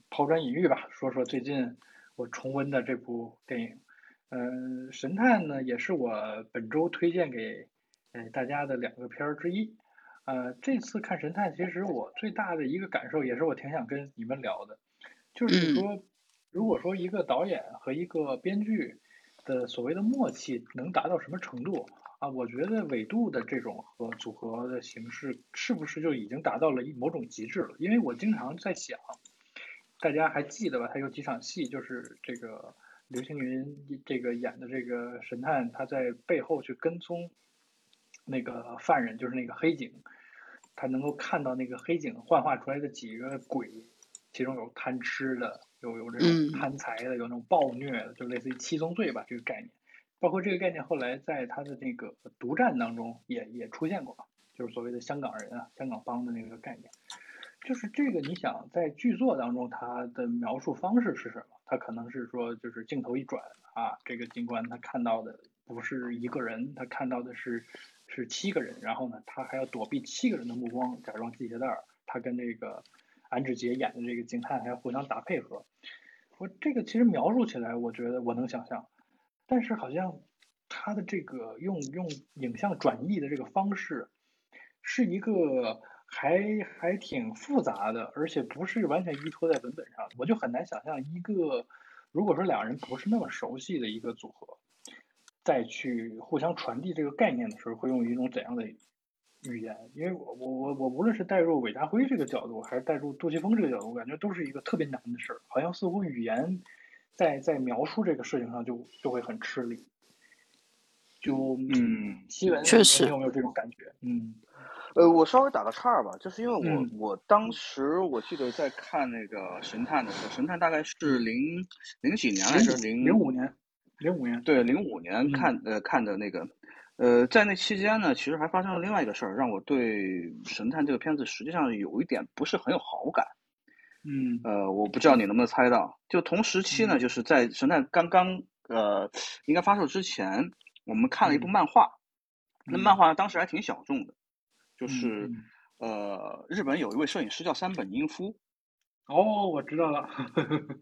抛砖引玉吧，说说最近我重温的这部电影。嗯、呃，神探呢也是我本周推荐给呃大家的两个片儿之一。呃，这次看神探，其实我最大的一个感受，也是我挺想跟你们聊的，就是说，如果说一个导演和一个编剧的所谓的默契能达到什么程度啊？我觉得纬度的这种和组合的形式，是不是就已经达到了某种极致了？因为我经常在想，大家还记得吧？他有几场戏，就是这个刘青云这个演的这个神探，他在背后去跟踪那个犯人，就是那个黑警。他能够看到那个黑警幻化出来的几个鬼，其中有贪吃的，有有这种贪财的，有那种暴虐的，就类似于七宗罪吧这个概念。包括这个概念后来在他的那个独占当中也也出现过，就是所谓的香港人啊、香港帮的那个概念。就是这个，你想在剧作当中他的描述方式是什么？他可能是说就是镜头一转啊，这个警官他看到的不是一个人，他看到的是。是七个人，然后呢，他还要躲避七个人的目光，假装系鞋带儿。他跟这个安志杰演的这个警探还要互相打配合。我这个其实描述起来，我觉得我能想象，但是好像他的这个用用影像转译的这个方式，是一个还还挺复杂的，而且不是完全依托在文本上。我就很难想象一个如果说两人不是那么熟悉的一个组合。再去互相传递这个概念的时候，会用一种怎样的语言？因为我我我我无论是带入韦家辉这个角度，还是带入杜琪峰这个角度，我感觉都是一个特别难的事儿。好像似乎语言在在描述这个事情上就就会很吃力。就嗯，西文确实有没有这种感觉？嗯，呃，我稍微打个岔吧，就是因为我、嗯、我当时我记得在看那个神探的时候，神探大概是零零几年还是零零五年。零五年对零五年看呃看的那个，呃，在那期间呢，其实还发生了另外一个事儿，让我对神探这个片子实际上有一点不是很有好感。嗯，呃，我不知道你能不能猜到，就同时期呢，嗯、就是在神探刚刚呃应该发售之前，我们看了一部漫画，嗯、那漫画当时还挺小众的，就是、嗯、呃日本有一位摄影师叫三本英夫。哦，我知道了，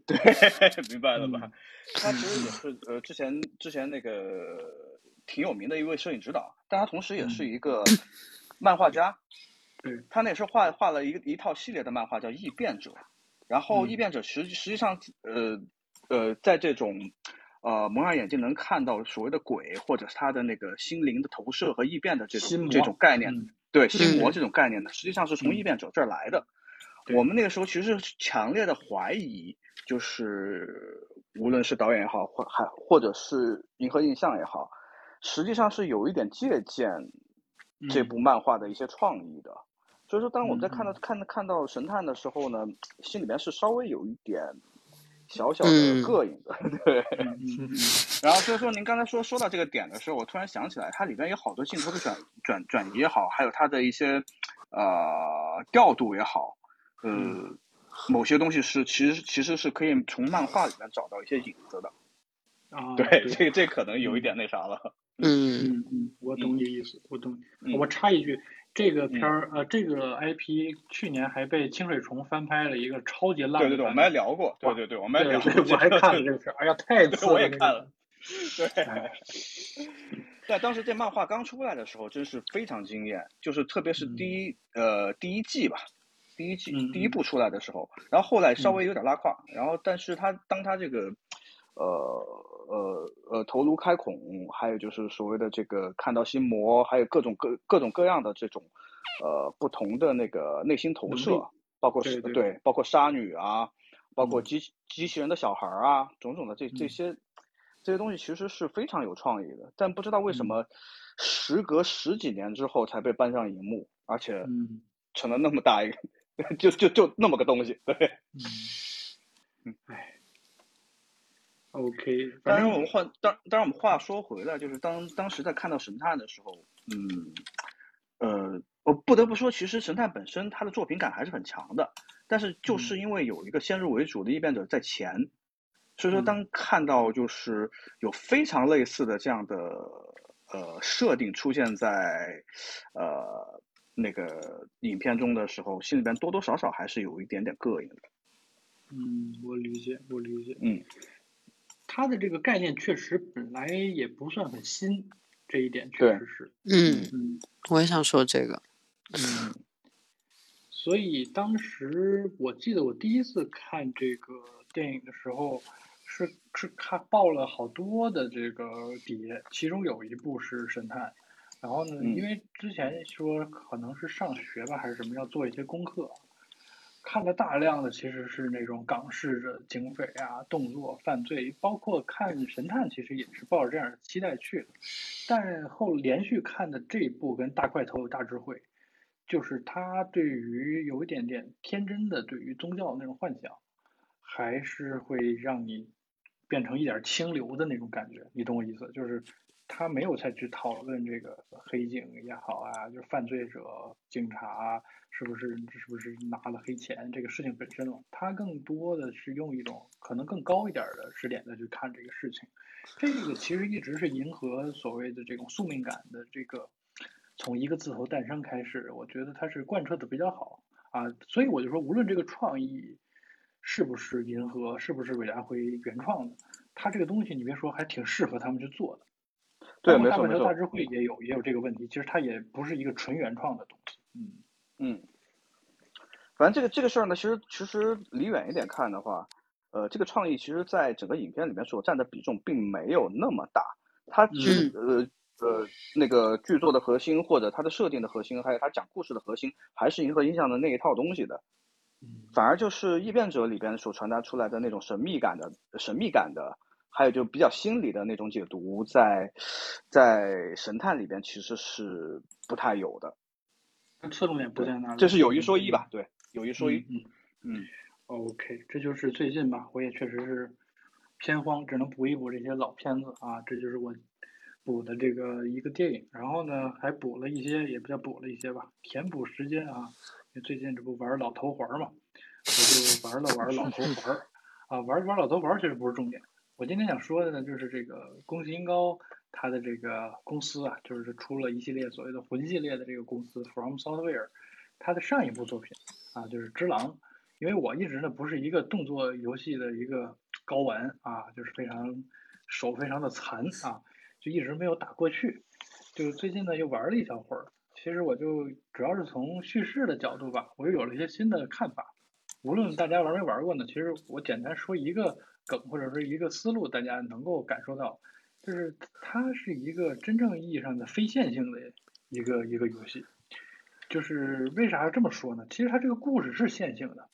对，明白了吧？嗯、他其实也是呃，之前之前那个挺有名的一位摄影指导，但他同时也是一个漫画家。嗯、他那时候画画了一个一套系列的漫画叫《异变者》，然后《异变者实》实实际上呃呃，在这种呃蒙上眼睛能看到所谓的鬼，或者是他的那个心灵的投射和异变的这种这种概念，嗯、对心魔这种概念呢，实际上是从《异变者》这儿来的。嗯我们那个时候其实是强烈的怀疑，就是无论是导演也好，或还或者是银河印象也好，实际上是有一点借鉴这部漫画的一些创意的。嗯、所以说，当我们在看到、嗯、看看到神探的时候呢，心里面是稍微有一点小小的膈应的。嗯、对。嗯、然后所以说，您刚才说说到这个点的时候，我突然想起来，它里边有好多镜头的转转转移也好，还有它的一些呃调度也好。呃，某些东西是其实其实是可以从漫画里面找到一些影子的，啊，对，对这个这可能有一点那啥了。嗯嗯，我懂你意思，嗯、我懂。我插一句，这个片儿、嗯、呃，这个 I P 去年还被清水虫翻拍了一个超级烂。对对对，我们还聊过。对对对，我们还聊过。我还看了这个片儿，哎呀，太次了。我也看了。对。但当时这漫画刚出来的时候，真是非常惊艳，就是特别是第一、嗯、呃第一季吧。第一季第一部出来的时候，然后后来稍微有点拉胯，嗯、然后但是他当他这个，呃呃呃头颅开孔，还有就是所谓的这个看到心魔，还有各种各各种各样的这种，呃不同的那个内心投射，嗯、包括对 对, 对包括杀女啊，包括机、嗯、机器人的小孩啊，种种的这这些、嗯、这些东西其实是非常有创意的，但不知道为什么，时隔十几年之后才被搬上荧幕，而且成了那么大一个、嗯、就就就那么个东西，对，嗯，哎。OK， 当然我们话当当然我们话说回来，就是当当时在看到神探的时候，嗯，呃，我不得不说，其实神探本身他的作品感还是很强的，但是就是因为有一个先入为主的异变者在前，嗯、所以说当看到就是有非常类似的这样的呃设定出现在呃那个影片中的时候，心里边多多少少还是有一点点膈应的。嗯，我理解，我理解，嗯。他的这个概念确实本来也不算很新，这一点确实是。嗯嗯，我也想说这个。嗯，所以当时我记得我第一次看这个电影的时候，是是看爆了好多的这个碟，其中有一部是神探。然后呢，因为之前说可能是上学吧还是什么，要做一些功课。看了大量的其实是那种港式的警匪啊、动作犯罪，包括看神探，其实也是抱着这样的期待去的。但后连续看的这一部跟大块头、大智慧，就是他对于有一点点天真的对于宗教的那种幻想，还是会让你变成一点清流的那种感觉。你懂我意思？就是他没有再去讨论这个黑警也好啊，就是犯罪者、警察。是不是是不是拿了黑钱这个事情本身了？他更多的是用一种可能更高一点的视点的去看这个事情，这个其实一直是迎合所谓的这种宿命感的这个，从一个字头诞生开始，我觉得它是贯彻的比较好啊，所以我就说，无论这个创意是不是迎合，是不是韦家辉原创的，他这个东西你别说，还挺适合他们去做的。对，没错没错。大智慧也有也有这个问题，其实它也不是一个纯原创的东西，嗯。嗯，反正这个这个事儿呢，其实其实离远一点看的话，呃，这个创意其实在整个影片里面所占的比重并没有那么大。它其实、嗯、呃呃那个剧作的核心，或者它的设定的核心，还有它讲故事的核心，还是银河印象的那一套东西的。反而就是《异变者》里边所传达出来的那种神秘感的神秘感的，还有就比较心理的那种解读，在在神探里边其实是不太有的。侧重点不在那里，这是有一说一吧？对，有一说一。嗯嗯 ，OK， 这就是最近吧，我也确实是偏荒，只能补一补这些老片子啊。这就是我补的这个一个电影，然后呢还补了一些，也不叫补了一些吧，填补时间啊。因为最近这不玩老头环嘛，我就玩了玩老头环啊，玩玩老头环其实不是重点。我今天想说的呢，就是这个宫崎英高。他的这个公司啊，就是出了一系列所谓的魂系列的这个公司 from software， 他的上一部作品啊就是《只狼》，因为我一直呢不是一个动作游戏的一个高玩啊，就是非常手非常的残啊，就一直没有打过去，就最近呢又玩了一小会儿，其实我就主要是从叙事的角度吧，我又有了一些新的看法。无论大家玩没玩过呢，其实我简单说一个梗或者说一个思路，大家能够感受到。就是它是一个真正意义上的非线性的一个一个游戏，就是为啥要这么说呢？其实它这个故事是线性的，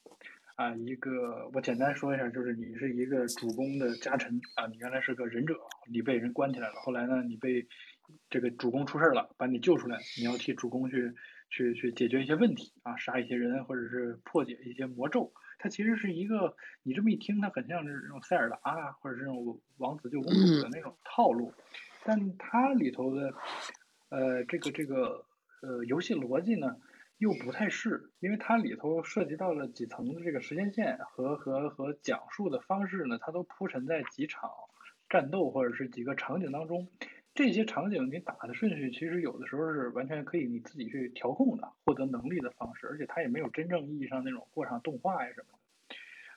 啊，一个我简单说一下，就是你是一个主公的家臣啊，你原来是个忍者，你被人关起来了，后来呢，你被这个主公出事了，把你救出来，你要替主公去去去解决一些问题啊，杀一些人或者是破解一些魔咒。它其实是一个，你这么一听，它很像是这种塞尔达啊，或者是这种王子救公主的那种套路，但它里头的，呃，这个这个呃游戏逻辑呢，又不太是，因为它里头涉及到了几层的这个时间线和和和讲述的方式呢，它都铺陈在几场战斗或者是几个场景当中，这些场景你打的顺序其实有的时候是完全可以你自己去调控的，获得能力的方式，而且它也没有真正意义上那种过场动画呀什么的。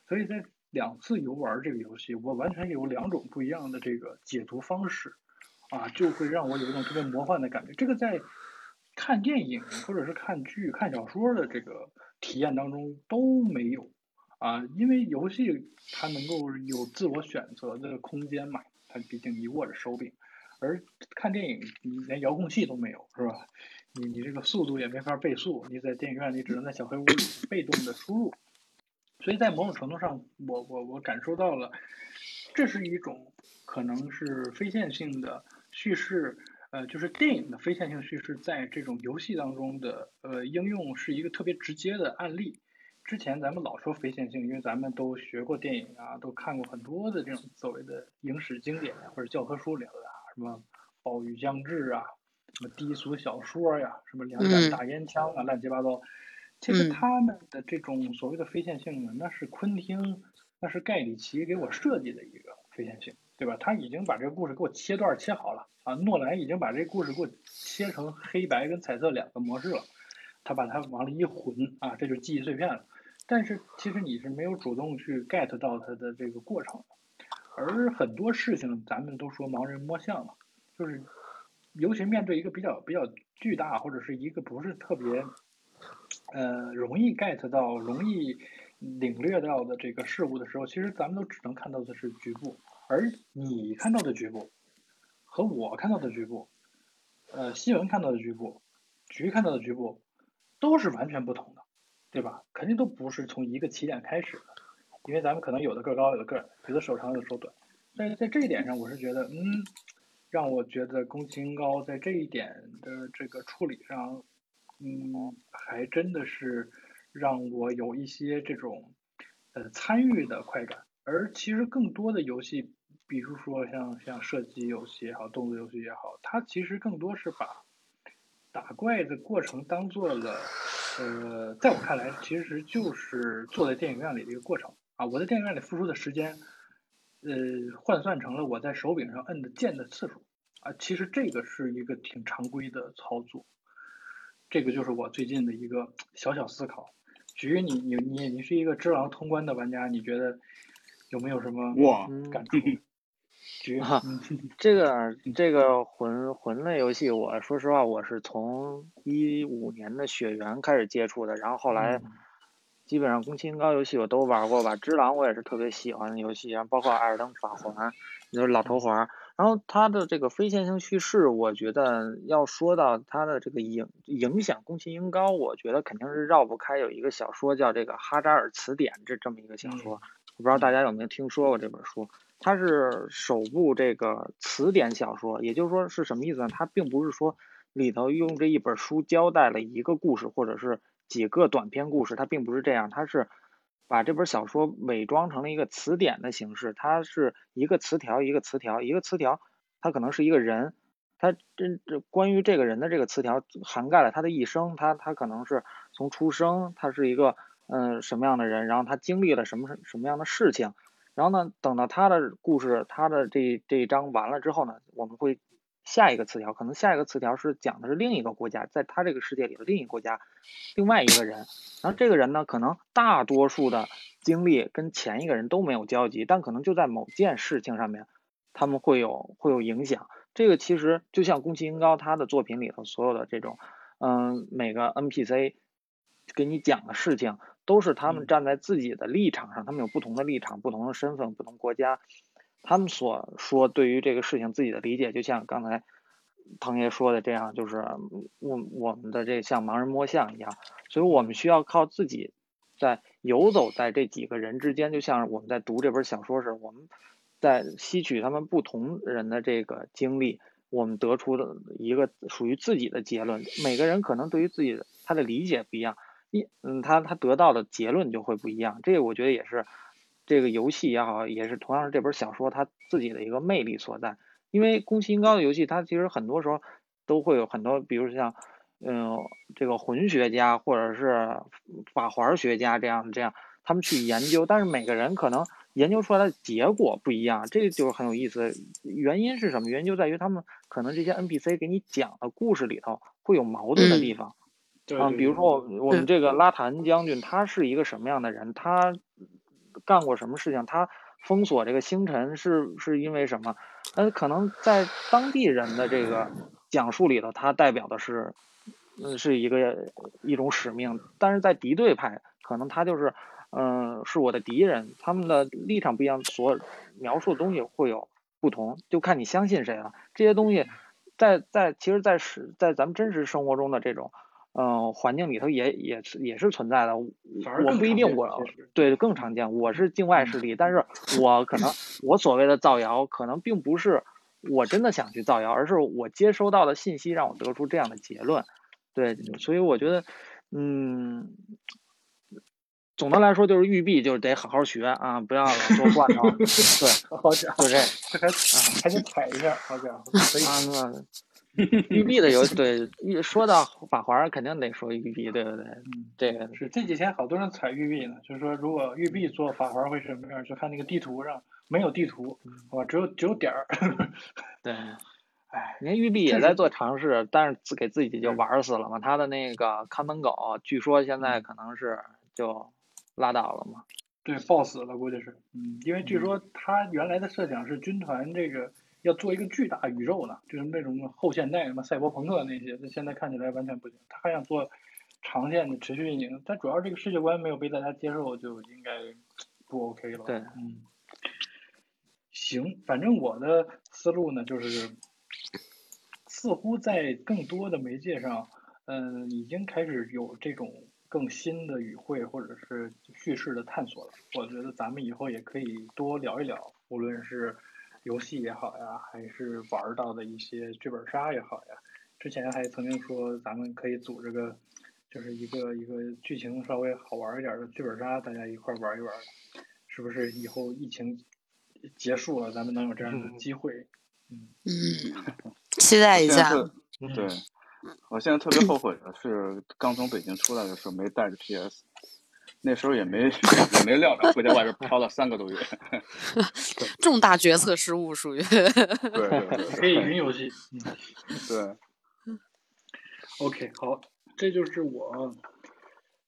所以在两次游玩这个游戏，我完全有两种不一样的这个解读方式，啊，就会让我有一种特别魔幻的感觉。这个在看电影或者是看剧、看小说的这个体验当中都没有啊，因为游戏它能够有自我选择的空间嘛，它毕竟你握着手柄。而看电影，你连遥控器都没有，是吧？你你这个速度也没法倍速，你在电影院你只能在小黑屋里被动的输入。所以在某种程度上，我我我感受到了，这是一种可能是非线性的叙事，呃，就是电影的非线性叙事在这种游戏当中的呃应用是一个特别直接的案例。之前咱们老说非线性，因为咱们都学过电影啊，都看过很多的这种所谓的影史经典或者教科书里的啊，什么《暴雨将至》啊，什么低俗小说呀、啊，什么《两杆大烟枪》啊，乱七八糟。其实他们的这种所谓的非线性呢，那是昆汀，那是盖里奇给我设计的一个非线性。对吧？他已经把这个故事给我切段切好了啊！诺兰已经把这个故事给我切成黑白跟彩色两个模式了，他把它往里一混啊，这就是记忆碎片了。但是其实你是没有主动去 get 到它的这个过程的。而很多事情咱们都说盲人摸象嘛，就是尤其面对一个比较比较巨大或者是一个不是特别呃容易 get 到、容易领略到的这个事物的时候，其实咱们都只能看到的是局部。而你看到的局部和我看到的局部，呃，新闻看到的局部，局看到的局部，都是完全不同的，对吧？肯定都不是从一个起点开始的，因为咱们可能有的个高，有的个，有的手长，有的手短。但是在这一点上，我是觉得，嗯，让我觉得宫崎英高在这一点的这个处理上，嗯，还真的是让我有一些这种呃参与的快感。而其实更多的游戏，比如说像像射击游戏也好，动作游戏也好，它其实更多是把打怪的过程当做了，呃，在我看来，其实就是坐在电影院里的一个过程啊。我在电影院里付出的时间，呃，换算成了我在手柄上摁的键的次数啊。其实这个是一个挺常规的操作，这个就是我最近的一个小小思考。菊，你你你你是一个只狼通关的玩家，你觉得？有没有什么感触？哇，嗯、这个这个魂魂类游戏，我说实话，我是从一五年的《血缘》开始接触的，然后后来基本上宫崎英高游戏我都玩过吧，《只狼》我也是特别喜欢的游戏，然后包括《艾尔登法环》，就是老头环。然后它的这个非线性叙事，我觉得要说到它的这个影影响宫崎英高，我觉得肯定是绕不开有一个小说叫这个《哈扎尔词典》这这么一个小说。嗯，我不知道大家有没有听说过这本书，它是首部这个词典小说，也就是说是什么意思呢？它并不是说里头用这一本书交代了一个故事或者是几个短篇故事，它并不是这样，它是把这本小说伪装成了一个词典的形式，它是一个词条一个词条一个词条，它可能是一个人，它这这关于这个人的这个词条涵盖了他的一生，他他可能是从出生，他是一个。嗯，什么样的人，然后他经历了什么什么样的事情，然后呢，等到他的故事，他的这这一章完了之后呢，我们会下一个词条，可能下一个词条是讲的是另一个国家，在他这个世界里的另一个国家，另外一个人，然后这个人呢，可能大多数的经历跟前一个人都没有交集，但可能就在某件事情上面，他们会有会有影响。这个其实就像宫崎英高他的作品里头所有的这种，嗯，每个 N P C 给你讲的事情。都是他们站在自己的立场上，他们有不同的立场、不同的身份、不同国家，他们所说对于这个事情自己的理解，就像刚才唐爷说的这样，就是我我们的这像盲人摸象一样，所以我们需要靠自己在游走在这几个人之间，就像我们在读这本小说时，我们在吸取他们不同人的这个经历，我们得出的一个属于自己的结论。每个人可能对于自己的他的理解不一样。嗯，他他得到的结论就会不一样，这个我觉得也是这个游戏也好，也是同样是这本小说它自己的一个魅力所在。因为宫崎英高的游戏，它其实很多时候都会有很多，比如像嗯、呃、这个魂学家或者是法环学家这样这样，他们去研究，但是每个人可能研究出来的结果不一样，这就是很有意思。原因是什么？原因就在于他们可能这些 N P C 给你讲的故事里头会有矛盾的地方。嗯啊、嗯，比如说我们这个拉塔恩将军，他是一个什么样的人？他干过什么事情？他封锁这个星辰是是因为什么？呃，可能在当地人的这个讲述里头，他代表的是，嗯，是一个一种使命；但是在敌对派，可能他就是，嗯、呃，是我的敌人。他们的立场不一样，所描述的东西会有不同，就看你相信谁了。这些东西在，在在其实在，在是在咱们真实生活中的这种。嗯、呃，环境里头也也是也是存在的，我不一定我对更常见，我是境外势力，但是我可能我所谓的造谣可能并不是我真的想去造谣，而是我接收到的信息让我得出这样的结论。对，所以我觉得，嗯，总的来说就是育碧就是得好好学啊，不要老做罐头。对，好家伙，就这，这还还得踩一下，好家伙，可以。啊育碧的游戏，对，一说到法环肯定得说育碧，对不对？嗯，这个是这几天好多人踩育碧呢，就是说如果育碧做法环会什么样？就看那个地图上没有地图，好吧，只有只有点儿。对，哎，人家育碧也在做尝试，但是自给自己就玩死了嘛。他的那个看门狗，据说现在可能是就拉倒了嘛。对，爆死了估计是，嗯，因为据说他原来的设想是军团这个。要做一个巨大宇宙呢，就是那种后现代什么赛博朋克那些，现在看起来完全不行。他还想做长线的持续运营，但主要这个世界观没有被大家接受，就应该不 OK 了。对，嗯，行，反正我的思路呢，就是似乎在更多的媒介上，嗯、呃，已经开始有这种更新的语汇或者是叙事的探索了。我觉得咱们以后也可以多聊一聊，无论是。游戏也好呀，还是玩到的一些剧本杀也好呀。之前还曾经说咱们可以组这个，就是一个一个剧情稍微好玩一点的剧本杀，大家一块玩一玩，是不是？以后疫情结束了，咱们能有这样的机会？嗯，嗯期待一下。对，我现在特别后悔的是，刚从北京出来的时候没带着 P S。那时候也没也没料着会在外边飘了三个多月，重大决策失误属于。对对对，可以云游戏。对。OK， 好，这就是我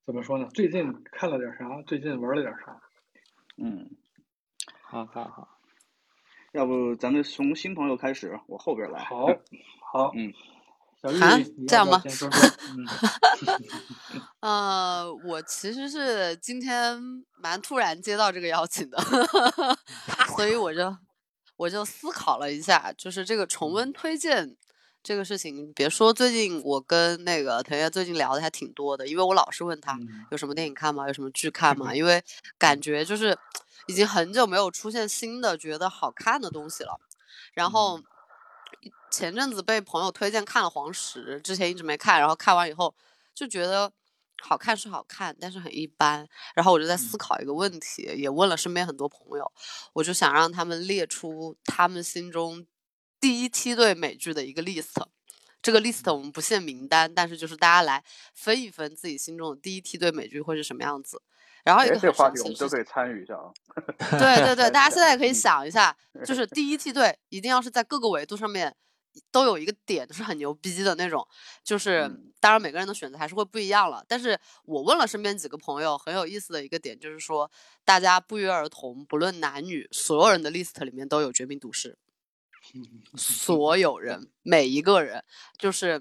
怎么说呢？最近看了点啥？最近玩了点啥？嗯，好好好，要不咱们从新朋友开始，我后边来。好，好，嗯。啊，这样吗？呃，我其实是今天蛮突然接到这个邀请的，所以我就我就思考了一下，就是这个重温推荐这个事情，别说最近我跟那个腾越最近聊的还挺多的，因为我老是问他有什么电影看吗？有什么剧看吗？因为感觉就是已经很久没有出现新的觉得好看的东西了，然后。前阵子被朋友推荐看了《黄石》，之前一直没看，然后看完以后就觉得好看是好看，但是很一般。然后我就在思考一个问题，也问了身边很多朋友，我就想让他们列出他们心中第一梯队美剧的一个 list。这个 list 我们不限名单，但是就是大家来分一分自己心中的第一梯队美剧会是什么样子。然后一个这话题我们都可以参与一下啊！对对对，大家现在可以想一下，就是第一梯队一定要是在各个维度上面都有一个点是很牛逼的那种，就是当然每个人的选择还是会不一样了。但是我问了身边几个朋友，很有意思的一个点就是说，大家不约而同，不论男女，所有人的 list 里面都有《绝命毒师》，所有人每一个人，就是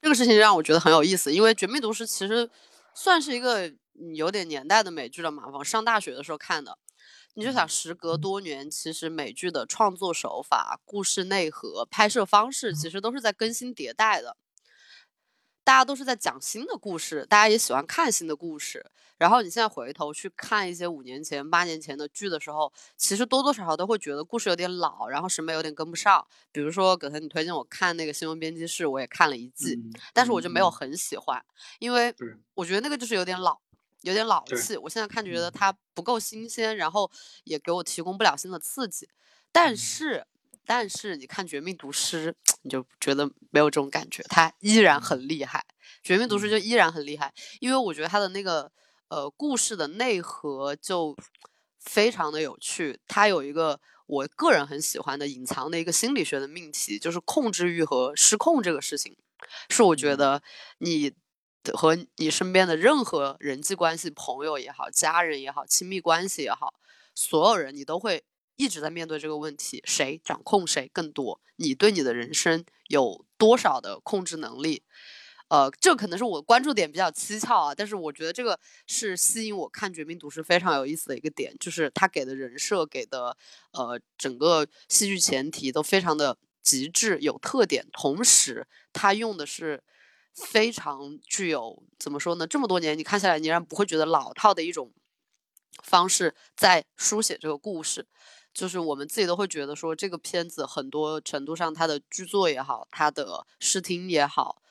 这个事情让我觉得很有意思，因为《绝命毒师》其实算是一个。有点年代的美剧了嘛，我上大学的时候看的，你就想时隔多年，其实美剧的创作手法、故事内核、拍摄方式，其实都是在更新迭代的。大家都是在讲新的故事，大家也喜欢看新的故事。然后你现在回头去看一些五年前、八年前的剧的时候，其实多多少少都会觉得故事有点老，然后审美有点跟不上。比如说，葛腾，你推荐我看那个《新闻编辑室》，我也看了一季，嗯、但是我就没有很喜欢，因为我觉得那个就是有点老。有点老气，我现在看觉得它不够新鲜，然后也给我提供不了新的刺激。但是，但是你看《绝命毒师》，你就觉得没有这种感觉，它依然很厉害，《绝命毒师》就依然很厉害，因为我觉得它的那个呃故事的内核就非常的有趣，它有一个。我个人很喜欢的隐藏的一个心理学的命题，就是控制欲和失控这个事情，是我觉得你。和你身边的任何人际关系，朋友也好，家人也好，亲密关系也好，所有人你都会一直在面对这个问题，谁掌控谁更多，你对你的人生有多少的控制能力，呃，这可能是我关注点比较蹊跷啊，但是我觉得这个是吸引我看《绝命毒师》非常有意思的一个点，就是他给的人设给的呃整个戏剧前提都非常的极致有特点，同时他用的是非常具有怎么说呢？这么多年你看下来，你仍然不会觉得老套的一种方式在书写这个故事。就是我们自己都会觉得说这个片子很多程度上它的剧作也好，它的视听也好，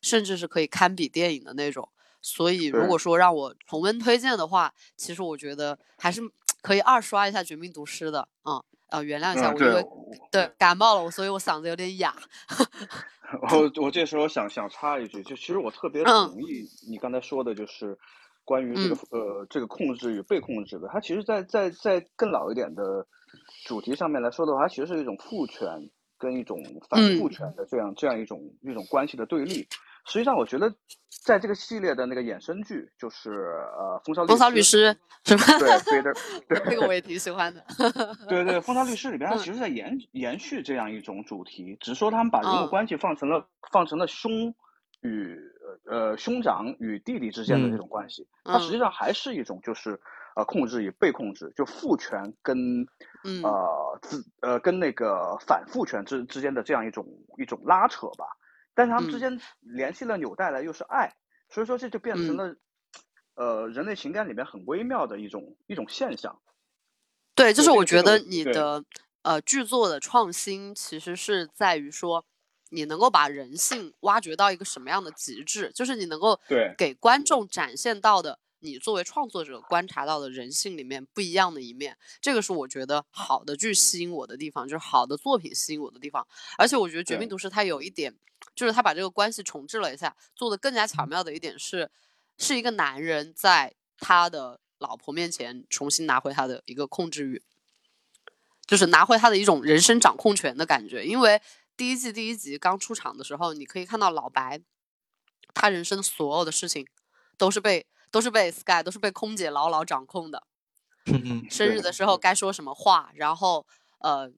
甚至是可以堪比电影的那种。所以如果说让我重温推荐的话，其实我觉得还是可以二刷一下《绝命毒师》的。嗯呃，原谅一下，嗯、我因为 对, 对感冒了，所以我嗓子有点哑。我我这时候想想插一句，就其实我特别同意你刚才说的，就是关于这个、嗯、呃这个控制与被控制的，它其实在在在更老一点的主题上面来说的话，它其实是一种父权跟一种反父权的这样、嗯、这样一种一种关系的对立。实际上我觉得在这个系列的那个衍生剧就是呃《风骚律师》，风骚律师是吧？对对的，这个我也挺喜欢的。对对，《风骚律师》里边它其实在延延续这样一种主题，只是说他们把人物关系放成了、嗯、放成了兄与呃兄长与弟弟之间的这种关系，它、嗯、实际上还是一种就是呃控制与被控制，就父权跟呃自呃跟那个反父权之之间的这样一种一种拉扯吧。但是他们之间联系了纽带来又是爱、嗯、所以说这就变成了、嗯、呃人类情感里面很微妙的一种一种现象。对，就是我觉得你的呃剧作的创新其实是在于说你能够把人性挖掘到一个什么样的极致，就是你能够给观众展现到的你作为创作者观察到的人性里面不一样的一面。这个是我觉得好的剧吸引我的地方，就是好的作品吸引我的地方。而且我觉得《绝命毒师》它有一点就是他把这个关系重置了一下，做的更加巧妙的一点是是一个男人在他的老婆面前重新拿回他的一个控制欲，就是拿回他的一种人生掌控权的感觉。因为第一季第一集刚出场的时候，你可以看到老白他人生所有的事情都是被都是被 Sky 都是被空姐牢牢掌控的，生日的时候该说什么话，然后呃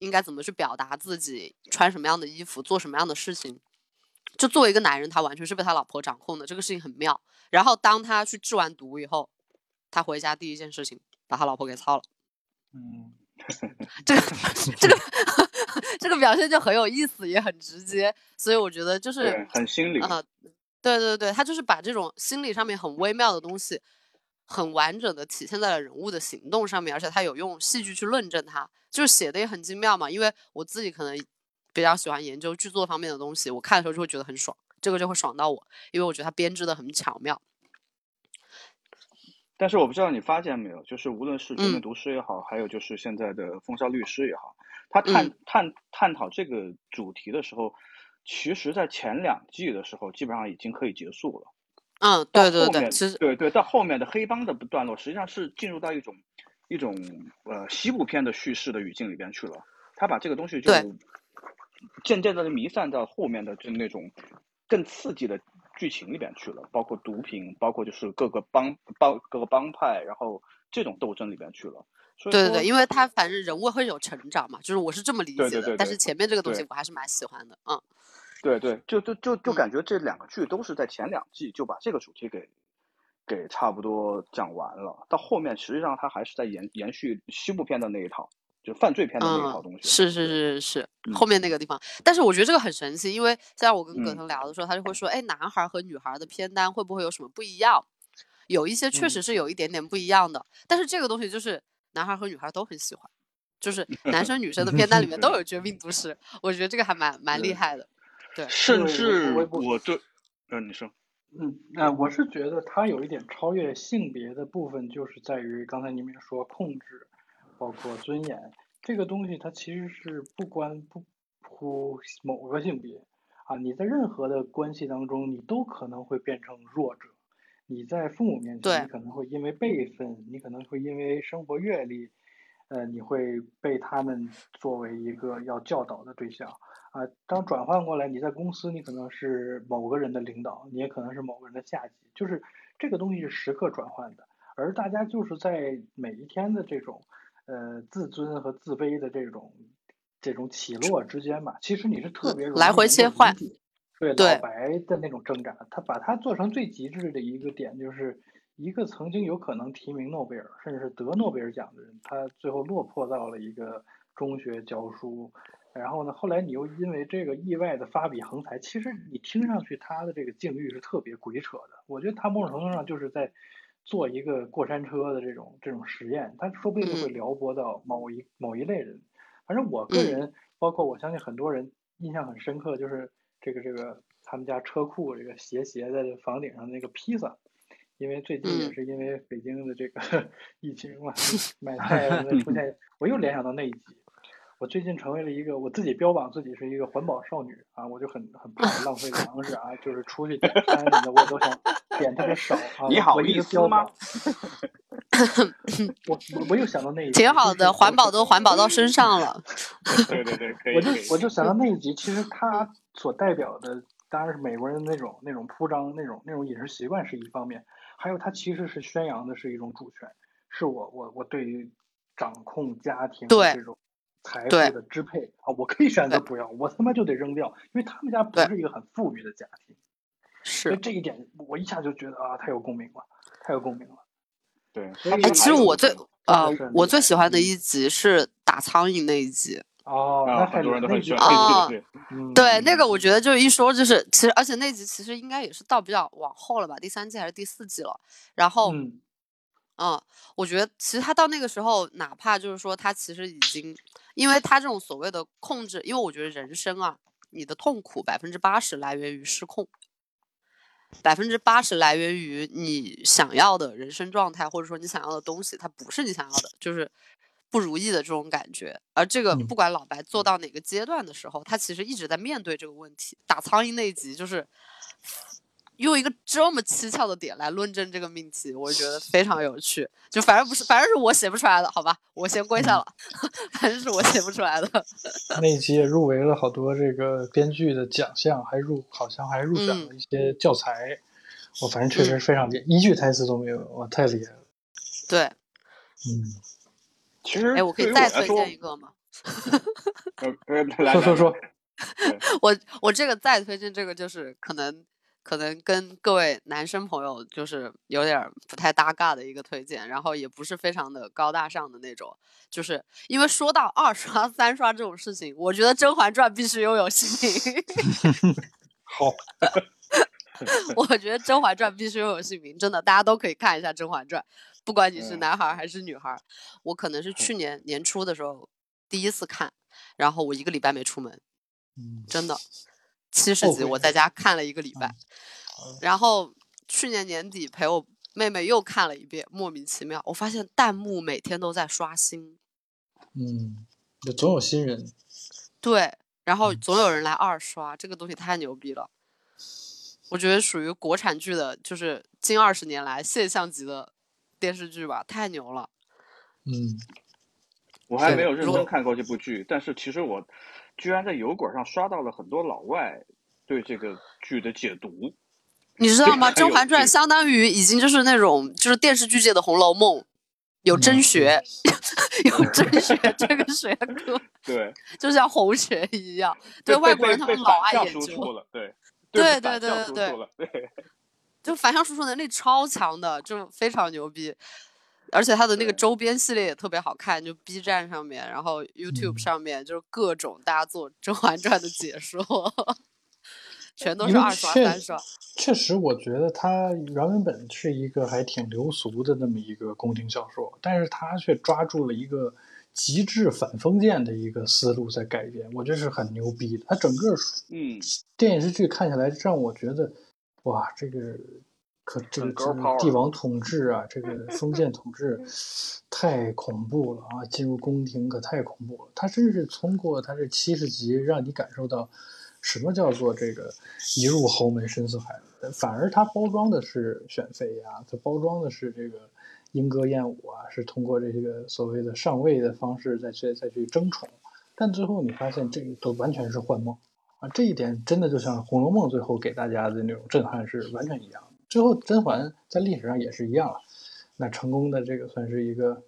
应该怎么去表达自己，穿什么样的衣服，做什么样的事情，就作为一个男人他完全是被他老婆掌控的，这个事情很妙。然后当他去治完毒以后，他回家第一件事情把他老婆给操了。嗯，这个这个这个表现就很有意思，也很直接。所以我觉得就是很心理啊、呃，对对对，他就是把这种心理上面很微妙的东西很完整的体现在了人物的行动上面，而且他有用戏剧去论证它，就是写的也很精妙嘛。因为我自己可能比较喜欢研究剧作方面的东西，我看的时候就会觉得很爽，这个就会爽到我，因为我觉得它编织的很巧妙。但是我不知道你发现没有，就是无论是《绝命毒师》也好、嗯、还有就是现在的《风骚律师》也好，他探、嗯、探探讨这个主题的时候，其实在前两季的时候基本上已经可以结束了。嗯，对对对，其实对对，到后面的黑帮的段落，实际上是进入到一种一种呃西部片的叙事的语境里边去了。他把这个东西就渐渐的弥散到后面的就那种更刺激的剧情里边去了，包括毒品，包括就是各个帮帮各个帮派，然后这种斗争里边去了。对对对，因为他反正人物会有成长嘛，就是我是这么理解的。对对对对，但是前面这个东西我还是蛮喜欢的，嗯。对对，就就就就感觉这两个剧都是在前两季就把这个主题给给差不多讲完了，到后面实际上它还是在延延续西部片的那一套，就犯罪片的那一套东西。嗯、是是是是、嗯，后面那个地方。但是我觉得这个很神奇，因为像我跟葛腾聊的时候，嗯、他就会说，哎，男孩和女孩的片单会不会有什么不一样？有一些确实是有一点点不一样的，嗯、但是这个东西就是男孩和女孩都很喜欢，就是男生女生的片单里面都有《绝命毒师》，我觉得这个还蛮蛮厉害的。对，甚至我对，嗯、呃，你说，嗯，那、呃、我是觉得他有一点超越性别的部分，就是在于刚才你们也说控制，包括尊严这个东西，它其实是不关不乎某个性别啊，你在任何的关系当中，你都可能会变成弱者。你在父母面前，你可能会因为辈分，你可能会因为生活阅历，呃，你会被他们作为一个要教导的对象。啊，当转换过来，你在公司，你可能是某个人的领导，你也可能是某个人的下级，就是这个东西是时刻转换的。而大家就是在每一天的这种，呃，自尊和自卑的这种这种起落之间嘛，其实你是特别容易来回切换。对，对老白的那种挣扎，他把它做成最极致的一个点，就是一个曾经有可能提名诺贝尔，甚至是得诺贝尔奖的人，他最后落魄到了一个中学教书。然后呢，后来你又因为这个意外的发笔横财，其实你听上去他的这个境遇是特别鬼扯的。我觉得他某种程度上就是在做一个过山车的这种这种实验，它说不定就会撩拨到某一某一类人。反正我个人，包括我相信很多人印象很深刻，就是这个这个他们家车库这个斜斜在房顶上的那个披萨，因为最近也是因为北京的这个疫情嘛，买菜出现，我又联想到那一集。我最近成为了一个，我自己标榜自己是一个环保少女啊，我就很很怕浪费粮食啊，就是出去点餐什么的，我都想点特别少啊。你好意思吗？我我我又想到那一集，挺好的，环保都环保到身上了。对对对，可以。我就我就想到那一集，其实它所代表的当然是美国人那种那种铺张那种那种饮食习惯是一方面，还有它其实是宣扬的是一种主权，是我我我对于掌控家庭这种。财富的支配啊，我可以选择不要，我他妈就得扔掉，因为他们家不是一个很富裕的家庭，是，所以这一点我一下就觉得啊，太有共鸣了，太有共鸣了。对，哎，其实我最啊、呃，我最喜欢的一集是打苍蝇那一集。哦，那很多人都很喜欢。啊、嗯，对，那个我觉得就一说就是，其实而且那集其实应该也是到比较往后了吧，第三季还是第四季了，然后。嗯嗯，我觉得其实他到那个时候，哪怕就是说他其实已经，因为他这种所谓的控制，因为我觉得人生啊，你的痛苦百分之八十来源于失控，百分之八十来源于你想要的人生状态，或者说你想要的东西，它不是你想要的，就是不如意的这种感觉。而这个不管老白做到哪个阶段的时候，他其实一直在面对这个问题。打苍蝇那一集就是。用一个这么蹊跷的点来论证这个命题，我觉得非常有趣。就反正不是，反正是我写不出来的，好吧，我先跪下了。反正是我写不出来的。那一集也入围了好多这个编剧的奖项，还入好像还入奖了一些教材。嗯、我反正确实非常厉害、嗯，一句台词都没有，我太厉害了。对，嗯，其实哎，我可以再推荐一个吗？说说说，我我这个再推荐这个就是可能。可能跟各位男生朋友就是有点不太搭嘎的一个推荐，然后也不是非常的高大上的那种，就是因为说到二刷三刷这种事情，我觉得《甄嬛传》必须拥有新名。好，我觉得《甄嬛传》必须拥有新名，真的，大家都可以看一下《甄嬛传》，不管你是男孩还是女孩。我可能是去年年初的时候第一次看，然后我一个礼拜没出门，真的。七十集我在家看了一个礼拜，然后去年年底陪我妹妹又看了一遍，莫名其妙我发现弹幕每天都在刷新，嗯，总有新人，对，然后总有人来二刷，这个东西太牛逼了，我觉得属于国产剧的就是近二十年来现象级的电视剧吧，太牛了。嗯，我还没有认真看过这部剧，但是其实我居然在油管上刷到了很多老外对这个剧的解读，你知道吗？《甄嬛传》相当于已经就是那种就是电视剧界的《红楼梦》，有真学，嗯、有真学这个学科，对，就像红学一样，对外国人他们老爱研究了，对，对对对对对，就反向输出能力超强的，就非常牛逼。而且它的那个周边系列也特别好看，就 B 站上面，然后 YouTube 上面，就是各种大家做《甄嬛传》的解说，全都是二刷三刷。确实，我觉得它原文本是一个还挺流俗的那么一个宫廷小说，但是它却抓住了一个极致反封建的一个思路在改编，我觉得是很牛逼的。它整个嗯电视剧看起来让我觉得，哇，这个。可这个帝王统治啊，这个封建统治太恐怖了啊！进入宫廷可太恐怖了。他真是通过他这七十集，让你感受到什么叫做这个一入侯门深似海。反而他包装的是选妃啊，他包装的是这个莺歌燕舞啊，是通过这个所谓的上位的方式再去再去争宠。但最后你发现这个都完全是幻梦啊！这一点真的就像《红楼梦》最后给大家的那种震撼是完全一样的。最后甄嬛在历史上也是一样了，那成功的这个算是一个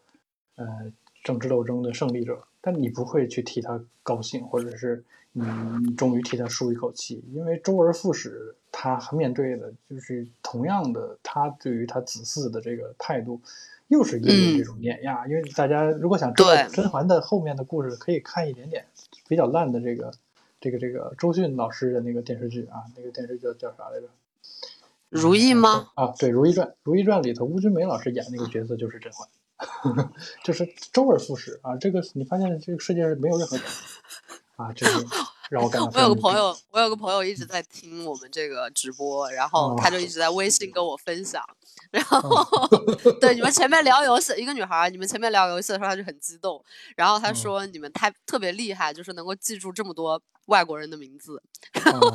呃政治斗争的胜利者，但你不会去替他高兴，或者是你、嗯、终于替他舒一口气，因为周而复始，他面对的就是同样的，他对于他子嗣的这个态度又是因为这种碾压、嗯、因为大家如果想知道甄嬛的后面的故事，可以看一点点比较烂的这个这个这个周迅老师的那个电视剧啊，那个电视剧叫啥来着？如懿吗？啊，对，《如懿传》《如懿传》里头邬君梅老师演那个角色就是甄嬛。就是周而复始啊！这个你发现这个世界上没有任何人啊，这个让我感到。我有个朋友，我有个朋友一直在听我们这个直播，然后他就一直在微信跟我分享。然后，嗯、对你们前面聊游戏，一个女孩，你们前面聊游戏的时候，她就很激动，然后她说你们太特别厉害，就是能够记住这么多外国人的名字。然后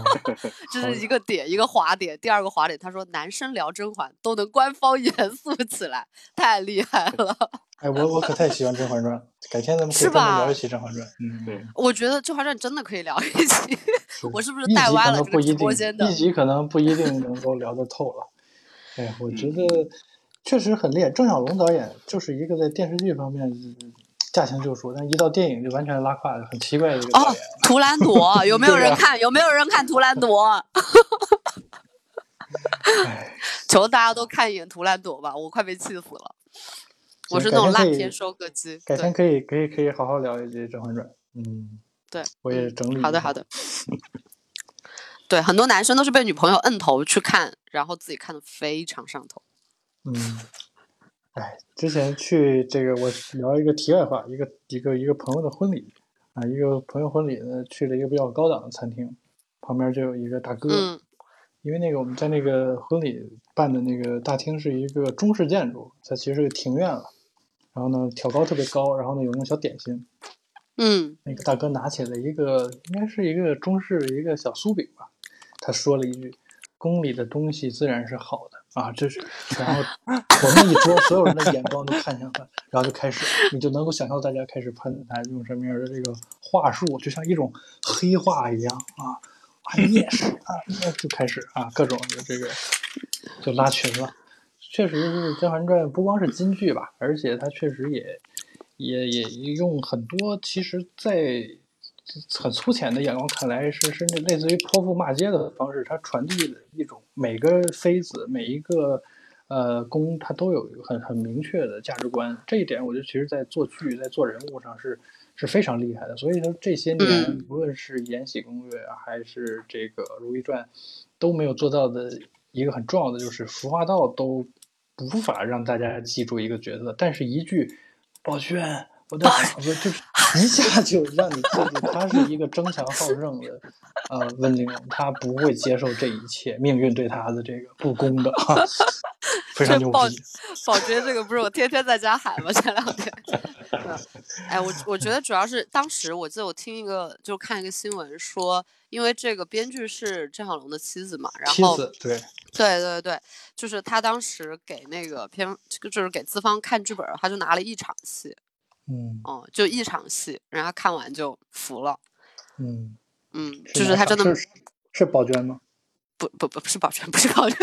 这是一个点，一个滑点。第二个滑点，她说男生聊甄嬛都能官方严肃起来，太厉害了。哎，我我可太喜欢《甄嬛传》，改天咱们可以专门聊一期《甄嬛传》。嗯，对。我觉得《甄嬛传》真的可以聊一期。我是不是带歪了这个直播间的？一集可能不一定能够聊得透了。哎，我觉得确实很厉害。郑晓龙导演就是一个在电视剧方面驾轻就熟，但一到电影就完全拉胯，很奇怪的一个导演。哦，图兰朵有没有人看？啊、有没有人看图兰朵？求大家都看一眼图兰朵吧，我快被气死了。我是那种烂片收割机。改天可以可以可以好好聊一集《甄嬛传》。嗯，对，我也整理。好的好的。对，很多男生都是被女朋友摁头去看，然后自己看的非常上头。嗯，哎，之前去这个我聊一个题外话，一个一个一个朋友的婚礼啊，一个朋友婚礼呢去了一个比较高档的餐厅，旁边就有一个大哥，嗯、因为那个我们在那个婚礼办的那个大厅是一个中式建筑，它其实是个庭院了，然后呢挑高特别高，然后呢有那种小点心，嗯，那个大哥拿起了一个应该是一个中式一个小酥饼吧。他说了一句：“宫里的东西自然是好的啊！”这是，然后我们一桌所有人的眼光都看向他，然后就开始，你就能够想象大家开始喷他用什么样的这个话术，就像一种黑话一样啊啊！你也是啊，就开始啊，各种的这个就拉群了。确实是《甄嬛传》不光是金句吧，而且它确实也也也用很多，其实，在。很粗浅的眼光看来是甚至类似于泼妇骂街的方式，它传递的一种每个妃子每一个呃宫它都有很很明确的价值观，这一点我觉得其实在做剧在做人物上是是非常厉害的。所以说这些年无论是延禧攻略还是这个如懿传都没有做到的一个很重要的就是服化道都无法让大家记住一个角色，但是一句宝娟我的嫂子就是一下就让你记住，他是一个争强好胜的，呃，温陵容，他不会接受这一切，命运对他的这个不公的，啊、非常牛逼。宝娟这个不是我天天在家喊吗？前两天，哎，我我觉得主要是当时我记得我听一个就看一个新闻说，因为这个编剧是郑晓龙的妻子嘛，然后妻子对对对对，就是他当时给那个片就是给资方看剧本，他就拿了一场戏。嗯哦，就一场戏，然后看完就服了。嗯嗯，就是他真的是是宝娟吗？不不不，不是宝娟，不是宝娟。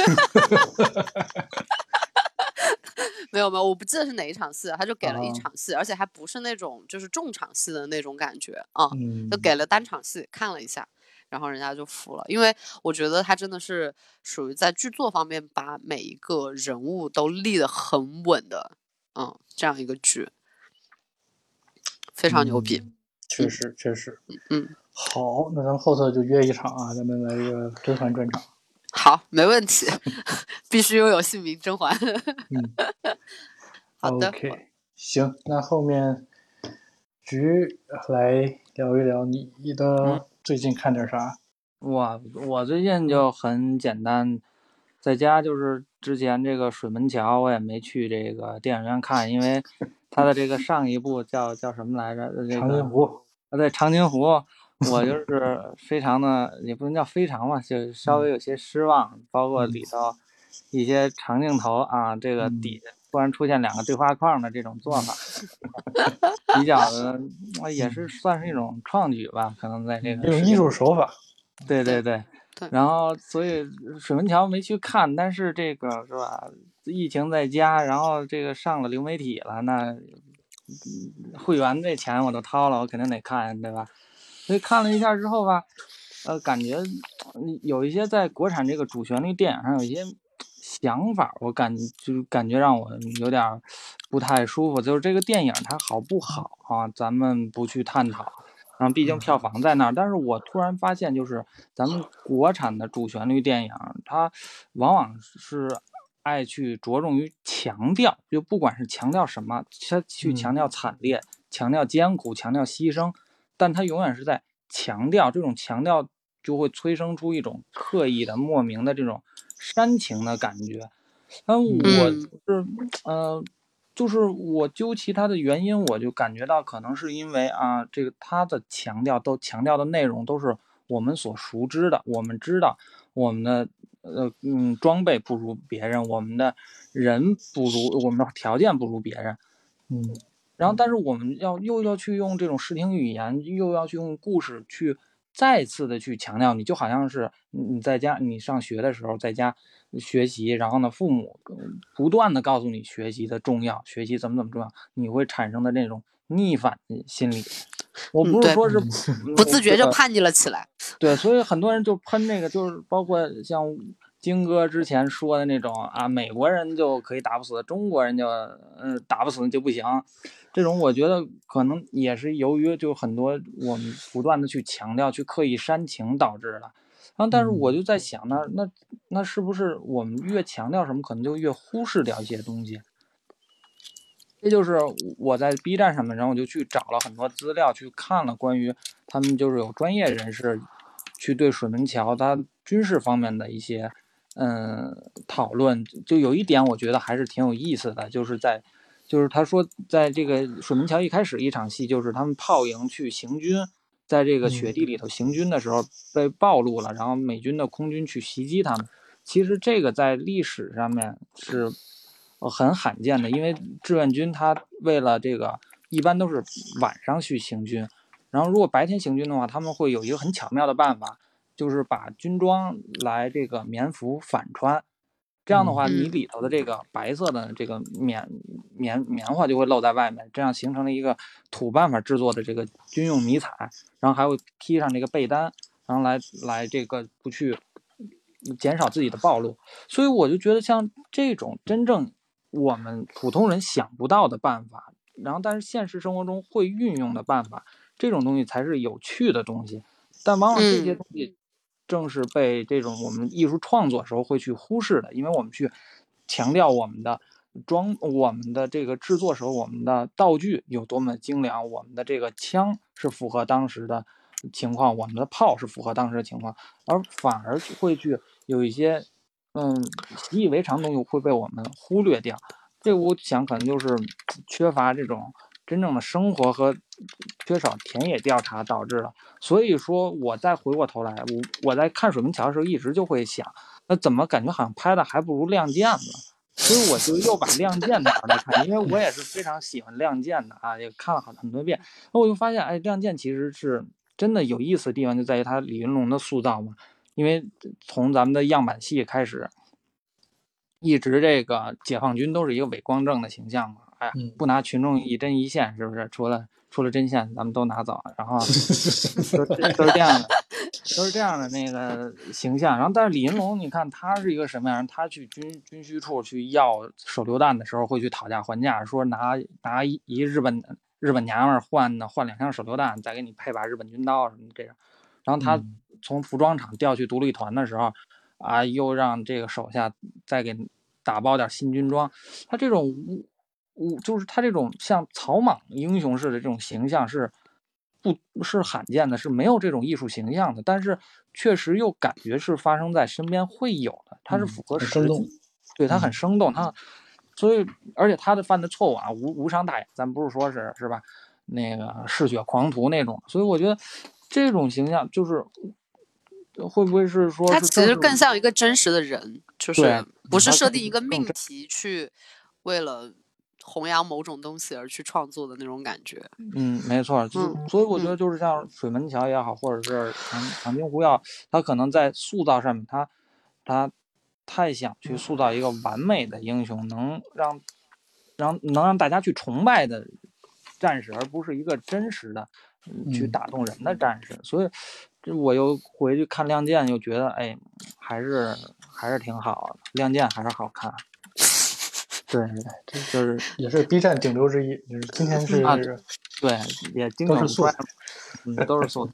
没有没有，我不记得是哪一场戏，他就给了一场戏，啊、而且还不是那种就是重场戏的那种感觉啊，嗯、就给了单场戏看了一下，然后人家就服了。因为我觉得他真的是属于在剧作方面把每一个人物都立得很稳的，嗯，这样一个剧。非常牛逼，嗯、确实确实，嗯，好，那咱们后头就约一场啊，咱们来一个甄嬛专场。好，没问题，必须拥有姓名甄嬛。嗯，好的 ，OK， 行，那后面菊来聊一聊你的最近看点啥？嗯、我我最近就很简单，在家就是之前这个水门桥我也没去这个电影院看，因为。他的这个上一部叫叫什么来着？这个、长津湖啊，对，长津湖，我就是非常的，也不能叫非常吧，就稍微有些失望，嗯、包括里头一些长镜头啊，这个底突然出现两个对话框的这种做法，嗯、比较的也是算是一种创举吧，可能在这个艺术手法，对对对。然后，所以水门桥没去看，但是这个是吧？疫情在家，然后这个上了流媒体了，那会员这钱我都掏了，我肯定得看，对吧？所以看了一下之后吧，呃，感觉有一些在国产这个主旋律电影上有一些想法，我感就感觉让我有点不太舒服。就是这个电影它好不好啊？咱们不去探讨。嗯，毕竟票房在那儿。但是我突然发现，就是咱们国产的主旋律电影，它往往是爱去着重于强调，就不管是强调什么，它去强调惨烈、强调艰苦、强调牺牲，但它永远是在强调，这种强调就会催生出一种刻意的、莫名的这种煽情的感觉。但我是呃。就是我究其他的原因，我就感觉到可能是因为啊，这个他的强调都强调的内容都是我们所熟知的，我们知道我们的呃嗯装备不如别人，我们的人不如我们的条件不如别人，嗯，然后但是我们要又要去用这种视听语言，又要去用故事去再次的去强调，你就好像是你在家你上学的时候在家。学习，然后呢，父母不断的告诉你学习的重要，学习怎么怎么重要，你会产生的那种逆反心理。我不是说是、嗯、不自觉就叛逆了起来。对，所以很多人就喷那个，就是包括像金哥之前说的那种啊，美国人就可以打不死，中国人就嗯、呃、打不死就不行。这种我觉得可能也是由于就很多我们不断的去强调、去刻意煽情导致的。然后、啊，但是我就在想呢，那那那是不是我们越强调什么，可能就越忽视掉一些东西？这就是我在 B 站上面，然后我就去找了很多资料，去看了关于他们就是有专业人士去对水门桥它军事方面的一些嗯讨论。就有一点我觉得还是挺有意思的，就是在就是他说在这个水门桥一开始一场戏，就是他们炮营去行军。在这个雪地里头行军的时候被暴露了，然后美军的空军去袭击他们。其实这个在历史上面是很罕见的，因为志愿军他为了这个一般都是晚上去行军，然后如果白天行军的话，他们会有一个很巧妙的办法，就是把军装来这个棉服反穿，这样的话你里头的这个白色的这个棉棉棉花就会露在外面，这样形成了一个土办法制作的这个军用迷彩，然后还会披上这个被单，然后来来这个不去减少自己的暴露。所以我就觉得像这种真正我们普通人想不到的办法，然后但是现实生活中会运用的办法，这种东西才是有趣的东西。但往往这些东西正是被这种我们艺术创作时候会去忽视的，因为我们去强调我们的装我们的这个制作时候，我们的道具有多么精良，我们的这个枪是符合当时的情况，我们的炮是符合当时的情况，而反而会去有一些嗯习以为常的东西会被我们忽略掉。这我想可能就是缺乏这种真正的生活和缺少田野调查导致了。所以说我再回过头来，我我在看水门桥的时候一直就会想，那怎么感觉好像拍的还不如亮剑呢？所以我就又把《亮剑》拿来看，因为我也是非常喜欢《亮剑》的啊，也看了很很多遍。那我就发现，哎，《亮剑》其实是真的有意思的地方就在于它李云龙的塑造嘛，因为从咱们的样板戏开始，一直这个解放军都是一个伪光正的形象嘛，哎，不拿群众一针一线，是不是？除了除了针线，咱们都拿走，然后都都是这样的。都是这样的那个形象，然后但是李云龙，你看他是一个什么样？他去军军需处去要手榴弹的时候，会去讨价还价，说拿拿一日本日本娘们儿换换两箱手榴弹，再给你配把日本军刀什么这样。然后他从服装厂调去独立团的时候，啊，又让这个手下再给打包点新军装。他这种无就是他这种像草莽英雄式的这种形象是。不是罕见的，是没有这种艺术形象的，但是确实又感觉是发生在身边会有的，它是符合实际、嗯、对，它很生动，它所以而且他的犯的错误啊无无伤大雅，咱不是说是是吧那个嗜血狂徒那种，所以我觉得这种形象就是会不会是说他其实更像一个真实的人，就是不是设定一个命题去为了弘扬某种东西而去创作的那种感觉。嗯，没错。就所以我觉得就是像水门桥也好，嗯、或者是长长津湖也好，他可能在塑造上面，他他太想去塑造一个完美的英雄，能让让能让大家去崇拜的战士，而不是一个真实的、嗯、去打动人的战士。所以，这我又回去看《亮剑》，又觉得哎，还是还是挺好的，《亮剑》还是好看。对对对，这就是也是 B 站顶流之一，就是今天是、啊、对，也经常摔，嗯，都是素材，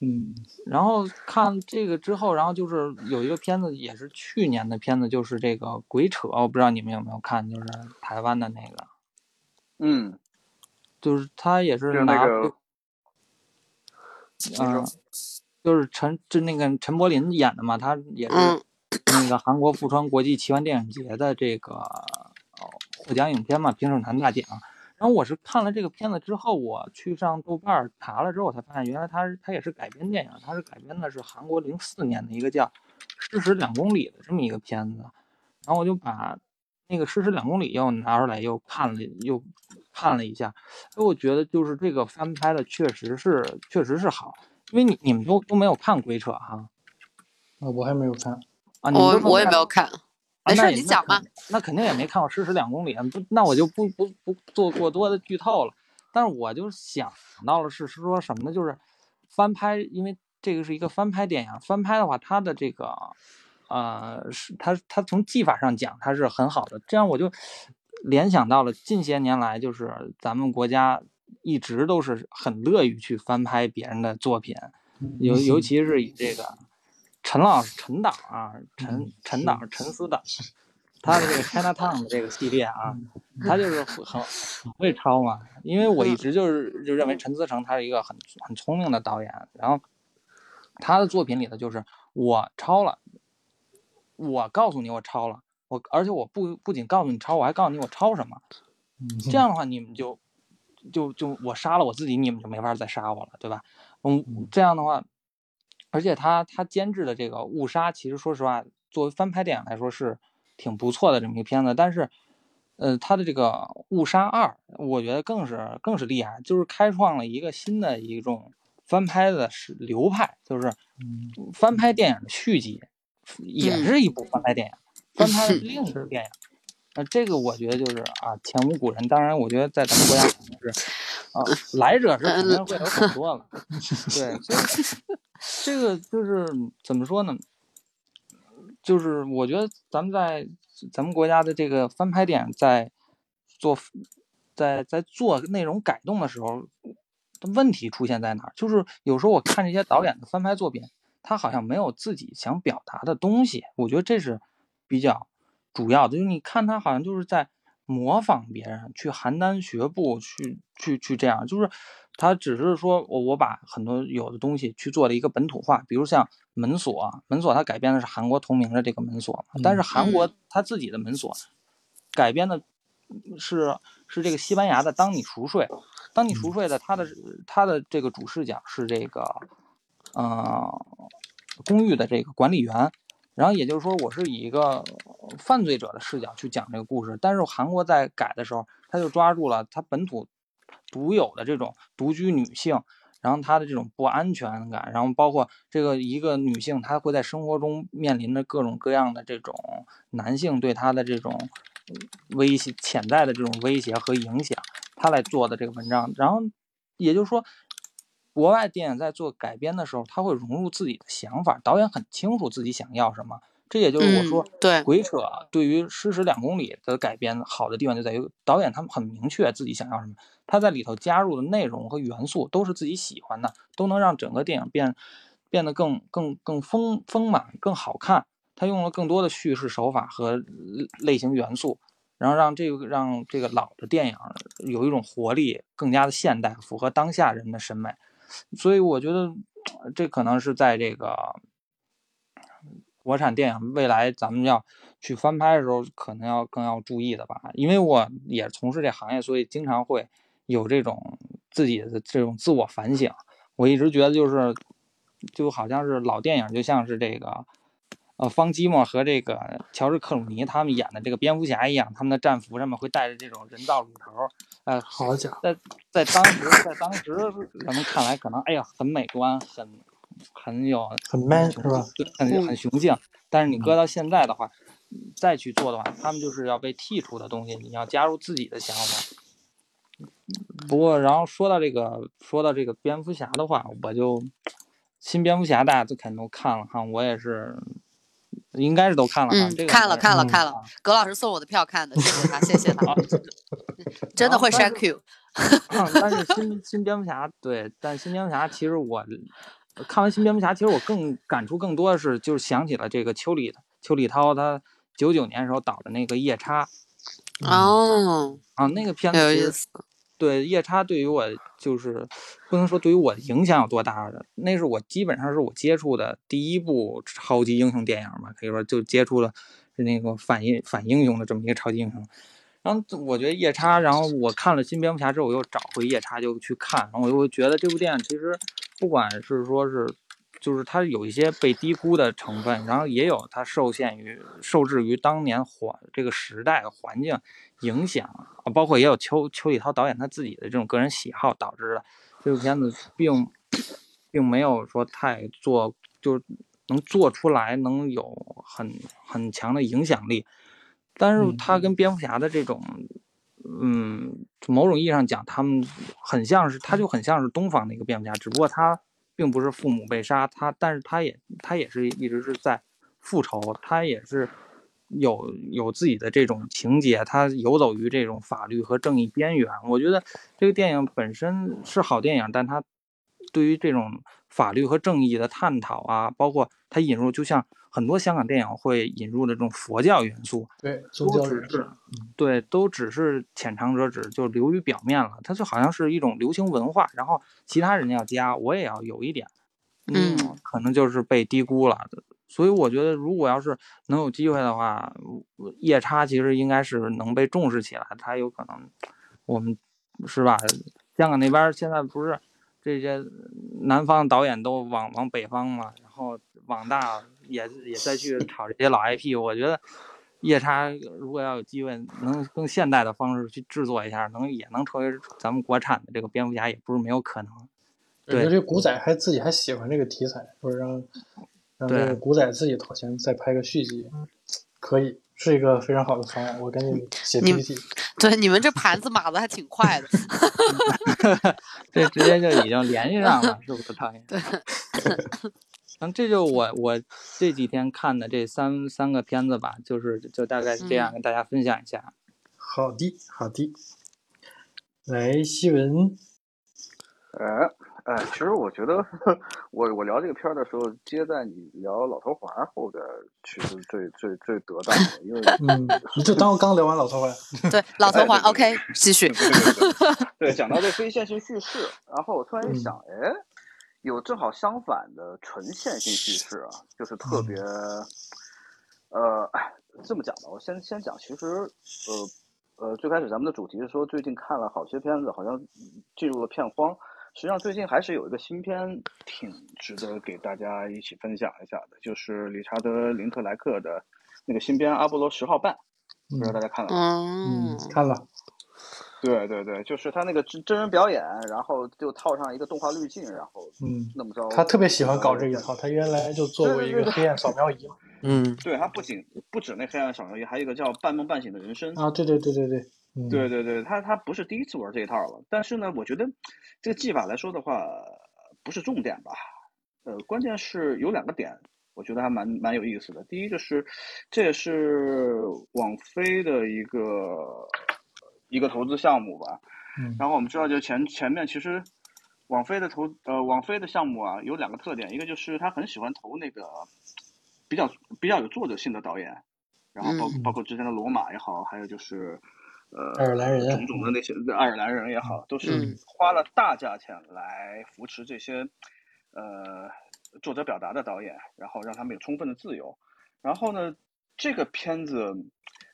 嗯。然后看这个之后，然后就是有一个片子，也是去年的片子，就是这个《鬼扯》，我不知道你们有没有看，就是台湾的那个，嗯，就是他也是拿，嗯、那个呃，就是陈就那个陈柏霖演的嘛，他也是那个韩国富川国际奇幻电影节的这个。获奖影片嘛，评审团大奖。然后我是看了这个片子之后，我去上豆瓣查了之后，我才发现原来它它也是改编电影，它是改编的是韩国零四年的一个叫《失时两公里》的这么一个片子。然后我就把那个《失时两公里》又拿出来又看了又看了一下，所以我觉得就是这个翻拍的确实是确实是好，因为你你们都都没有看《鬼扯》哈、啊，我还没有看啊，我我也没有看。没事，你讲吧。那肯定也没看过《失时两公里》，不，那我就不不不做过多的剧透了。但是我就想到了是说什么呢？就是翻拍，因为这个是一个翻拍电影，翻拍的话，它的这个呃，是它它从技法上讲，它是很好的。这样我就联想到了近些年来，就是咱们国家一直都是很乐于去翻拍别人的作品，尤尤其是以这个。陈老师，陈导啊，陈陈导，陈思导，他的这个 Chinatown 的这个系列啊，他就是很很会抄嘛。因为我一直就是就认为陈思诚他是一个很很聪明的导演，然后他的作品里的就是我抄了，我告诉你我抄了，我而且我不不仅告诉你抄，我还告诉你我抄什么。这样的话，你们就就就我杀了我自己，你们就没法再杀我了，对吧？嗯，这样的话。而且他他监制的这个《误杀》，其实说实话，作为翻拍电影来说是挺不错的这么一个片子。但是，呃，他的这个《误杀二》，我觉得更是更是厉害，就是开创了一个新的一种翻拍的流派，就是翻拍电影的续集，也是一部翻拍电影，翻拍的另一部电影。那、呃、这个我觉得就是啊，前无古人。当然，我觉得在咱们国家是啊，来者是肯定会有很多了。对，所以。这个就是怎么说呢？就是我觉得咱们在咱们国家的这个翻拍电影在做在在做内容改动的时候，问题出现在哪儿？就是有时候我看这些导演的翻拍作品，他好像没有自己想表达的东西。我觉得这是比较主要的，就是你看他好像就是在模仿别人，去邯郸学步，去去去这样，就是。他只是说我我把很多有的东西去做了一个本土化，比如像门锁，门锁它改编的是韩国同名的这个门锁，但是韩国它自己的门锁改编的是是这个西班牙的当你熟睡，当你熟睡的它的它的这个主视角是这个呃公寓的这个管理员，然后也就是说我是以一个犯罪者的视角去讲这个故事，但是韩国在改的时候，他就抓住了他本土。独有的这种独居女性，然后她的这种不安全感，然后包括这个一个女性，她会在生活中面临着各种各样的这种男性对她的这种威胁、潜在的这种威胁和影响，她来做的这个文章。然后也就是说，国外电影在做改编的时候，他会融入自己的想法，导演很清楚自己想要什么。这也就是我说，嗯、对鬼扯对于《失时两公里》的改编好的地方就在于导演他们很明确自己想要什么。他在里头加入的内容和元素都是自己喜欢的，都能让整个电影变变得更更更丰丰满、更好看。他用了更多的叙事手法和类型元素，然后让这个让这个老的电影有一种活力，更加的现代，符合当下人的审美。所以我觉得这可能是在这个国产电影未来咱们要去翻拍的时候，可能要更要注意的吧。因为我也从事这行业，所以经常会。有这种自己的这种自我反省，我一直觉得就是，就好像是老电影，就像是这个，呃，方基莫和这个乔治克鲁尼他们演的这个蝙蝠侠一样，他们的战服上面会带着这种人造乳头，呃，好家伙，在在当时在当时咱们看来可能哎呀很美观，很很有很 man 是吧？很很雄性，但是你搁到现在的话，再去做的话，他们就是要被剔除的东西，你要加入自己的想法。不过，然后说到这个，说到这个蝙蝠侠的话，我就新蝙蝠侠大家都肯定都看了哈，我也是应该是都看了吧、嗯这个、看了看了看了、嗯、葛老师送我的票看的，谢谢他谢谢他真的会删 Q 但是, 但是新新蝙蝠侠，对，但新蝙蝠侠其实我看完新蝙蝠侠，其实我更感触更多的是就是想起了这个邱礼邱礼涛他九九年时候导的那个夜叉、嗯、哦啊那个片子有意思，对，夜叉对于我就是不能说对于我的影响有多大的，那是我基本上是我接触的第一部超级英雄电影嘛，可以说就接触了那个反英反英雄的这么一个超级英雄。然后我觉得夜叉，然后我看了新蝙蝠侠之后，我又找回夜叉就去看，然后我又觉得这部电影其实不管是说是就是它有一些被低估的成分，然后也有它受限于受制于当年环这个时代环境影响啊，包括也有邱邱礼涛导演他自己的这种个人喜好导致的，这部片子并并没有说太做就是能做出来能有很很强的影响力，但是它跟蝙蝠侠的这种嗯某种意义上讲，他们很像是它就很像是东方的一个蝙蝠侠，只不过它并不是父母被杀，他但是他也他也是一直是在复仇，他也是有有自己的这种情节，他游走于这种法律和正义边缘。我觉得这个电影本身是好电影，但他对于这种法律和正义的探讨啊，包括他引入就像很多香港电影会引入的这种佛教元素，对，都只是对都只是浅尝辄止，就流于表面了。它就好像是一种流行文化，然后其他人要加，我也要有一点，嗯，可能就是被低估了。所以我觉得，如果要是能有机会的话，夜叉其实应该是能被重视起来。它有可能，我们是吧？香港那边现在不是这些南方导演都往往北方嘛，然后网大。也也再去炒这些老 I P， 我觉得夜叉如果要有机会能更现代的方式去制作一下，能也能成为咱们国产的这个蝙蝠侠也不是没有可能。对，这古仔还自己还喜欢这个题材，就是让让这个古仔自己掏钱再拍个续集，可以是一个非常好的方案。我赶紧写 P P T。对，你们这盘子码的还挺快的，这直接就已经联系上了，是不是导演？对。嗯，这就我我这几天看的这三三个片子吧，就是就大概是这样、嗯、跟大家分享一下。好的，好的。来，西文。哎哎，其实我觉得，我我聊这个片儿的时候，接在你聊老头环后边，其实最最最得当的，因为嗯，你就当我刚聊完老头环。对，老头环 ，OK， 继续。对对对对。对，讲到这非线性叙事，然后我突然一想，哎、嗯。有正好相反的纯线性叙事啊，就是特别，呃，这么讲吧，我先先讲，其实，呃，呃，最开始咱们的主题是说最近看了好些片子，好像进入了片荒，实际上最近还是有一个新片挺值得给大家一起分享一下的，就是理查德·林克莱克的那个新片《阿波罗十号半》，不知道大家看了吗？嗯，看了。对对对，就是他那个真真人表演，然后就套上一个动画滤镜，然后嗯，那么着。他特别喜欢搞这一套，他原来就做过一个黑暗扫描仪嘛。嗯，对，他不仅不止那黑暗扫描仪，还有一个叫半梦半醒的人生啊。对对对对对，嗯、对对对，他他不是第一次玩这一套了，但是呢，我觉得这个技法来说的话，不是重点吧？呃，关键是有两个点。我觉得还蛮蛮有意思的。第一就是，这也是网飞的一个。一个投资项目吧，然后我们知道就前前面其实网飞的投呃网飞的项目啊有两个特点，一个就是他很喜欢投那个比较比较有作者性的导演，然后包包括之前的罗马也好，还有就是呃爱尔兰人种种的那些爱尔兰人也好，都是花了大价钱来扶持这些呃作者表达的导演，然后让他们有充分的自由。然后呢，这个片子。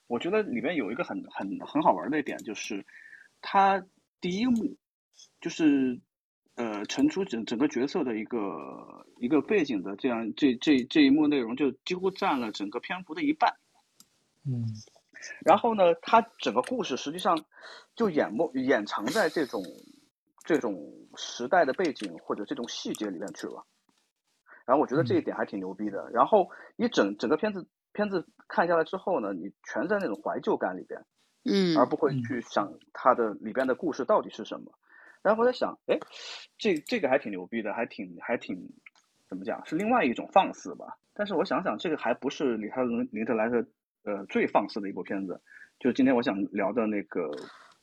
我觉得里面有一个很很很好玩的一点，就是他第一幕就是呃陈出整整个角色的一个一个背景的这样这这这一幕内容就几乎占了整个篇幅的一半，嗯，然后呢，他整个故事实际上就掩没掩藏在这种这种时代的背景或者这种细节里面去了，然后我觉得这一点还挺牛逼的，然后一整整个片子。片子看下来之后呢，你全在那种怀旧感里边，嗯，而不会去想它的里边的故事到底是什么。然后我在想，哎，这这个还挺牛逼的，还挺还挺怎么讲，是另外一种放肆吧。但是我想想，这个还不是里特伦林特莱特呃最放肆的一部片子。就今天我想聊的那个，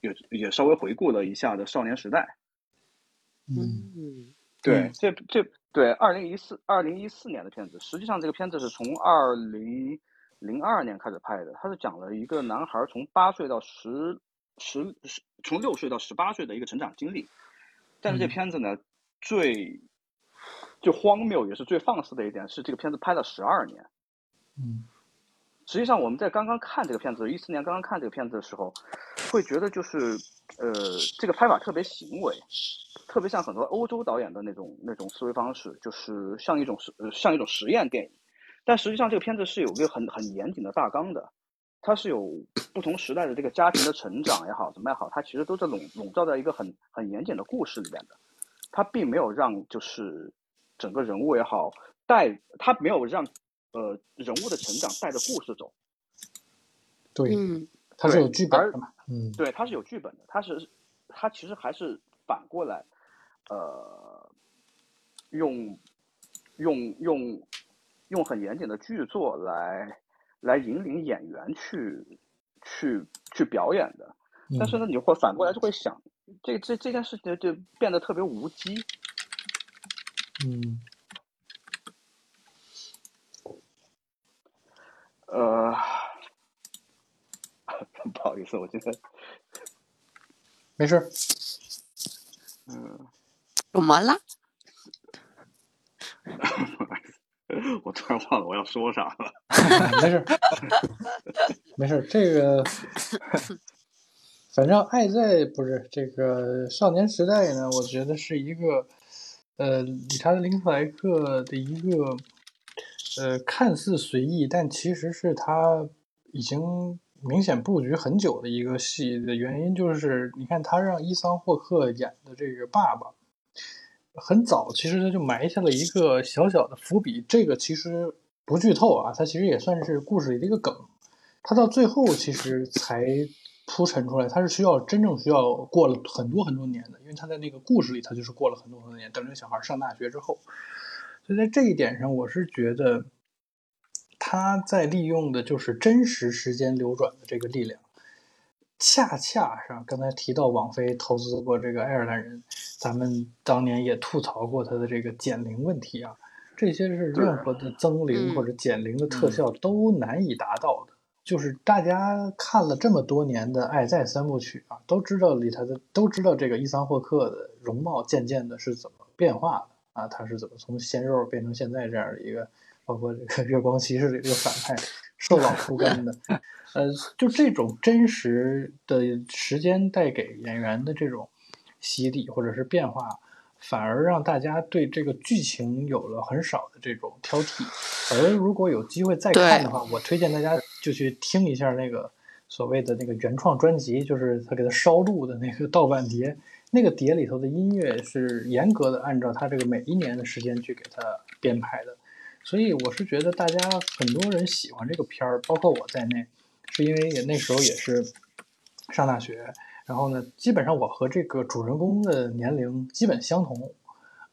也也稍微回顾了一下的《少年时代》。嗯，对，这这对二零一四二零一四年的片子，实际上这个片子是从二零零二年开始拍的，它是讲了一个男孩从八岁到十十十从六岁到十八岁的一个成长经历。但是这片子呢，嗯、最就荒谬也是最放肆的一点是，这个片子拍了十二年。嗯。实际上我们在刚刚看这个片子，一四年刚刚看这个片子的时候，会觉得就是，呃，这个拍法特别行为，特别像很多欧洲导演的那种那种思维方式，就是像一种像一种实验电影。但实际上这个片子是有一个很很严谨的大纲的，它是有不同时代的这个家庭的成长也好，怎么也好，它其实都是笼笼罩在一个很很严谨的故事里面的。它并没有让就是整个人物也好带，它没有让。呃，人物的成长带着故事走，对，嗯，它是有剧本的嘛，嗯，对，它是有剧本的，它是，它其实还是反过来，呃，用，用用用很严谨的剧作来来引领演员去去去表演的，但是呢，你会反过来就会想，嗯、这这这件事情就变得特别无稽，嗯。呃，不好意思，我觉得没事。嗯，怎么了？我突然忘了我要说啥了。没事，没事。这个，反正爱在不是这个少年时代呢，我觉得是一个呃，理查德·林克莱特的一个。呃，看似随意，但其实是他已经明显布局很久的一个戏的原因，就是你看他让伊桑霍克演的这个爸爸，很早其实他就埋下了一个小小的伏笔，这个其实不剧透啊，他其实也算是故事里的一个梗，他到最后其实才铺陈出来，他是需要真正需要过了很多很多年的，因为他在那个故事里他就是过了很多很多年，等这个小孩上大学之后。所以在这一点上，我是觉得他在利用的就是真实时间流转的这个力量，恰恰上刚才提到网飞投资过这个爱尔兰人，咱们当年也吐槽过他的这个减龄问题啊，这些是任何的增龄或者减龄的特效都难以达到的。就是大家看了这么多年的《爱在三部曲》啊，都知道里头的，都知道这个伊桑霍克的容貌渐渐的是怎么变化的。啊，他是怎么从鲜肉变成现在这样的一个，包括这个月光骑士的一个反派，瘦老枯干的，呃，就这种真实的时间带给演员的这种洗礼或者是变化，反而让大家对这个剧情有了很少的这种挑剔。而如果有机会再看的话，我推荐大家就去听一下那个所谓的那个原创专辑，就是他给他烧录的那个盗版碟。那个碟里头的音乐是严格的按照他这个每一年的时间去给他编排的，所以我是觉得大家很多人喜欢这个片儿，包括我在内，是因为也那时候也是上大学，然后呢，基本上我和这个主人公的年龄基本相同，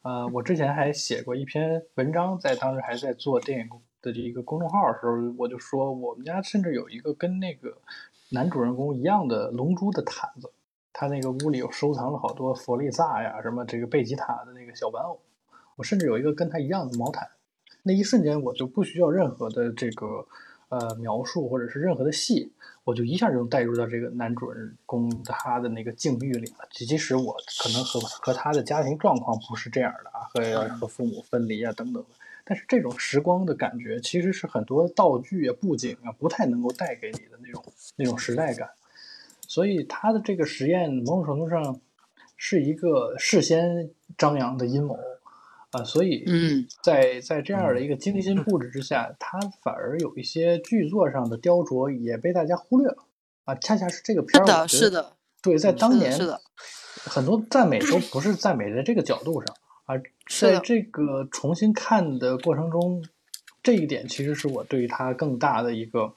呃，我之前还写过一篇文章，在当时还在做电影的一个公众号的时候，我就说我们家甚至有一个跟那个男主人公一样的龙珠的毯子。他那个屋里有收藏了好多佛利萨呀，什么这个贝吉塔的那个小玩偶，我甚至有一个跟他一样的毛毯。那一瞬间，我就不需要任何的这个呃描述或者是任何的戏，我就一下就带入到这个男主人公他的那个境遇里了。即使我可能和和他的家庭状况不是这样的啊，和和父母分离啊等等的，但是这种时光的感觉，其实是很多道具啊、布景啊不太能够带给你的那种那种时代感。所以他的这个实验某种程度上是一个事先张扬的阴谋啊，所以在在这样的一个精心布置之下，他反而有一些剧作上的雕琢也被大家忽略了啊，恰恰是这个片儿，是的，对，在当年很多赞美都不是赞美在这个角度上啊，在这个重新看的过程中，这一点其实是我对他更大的一个。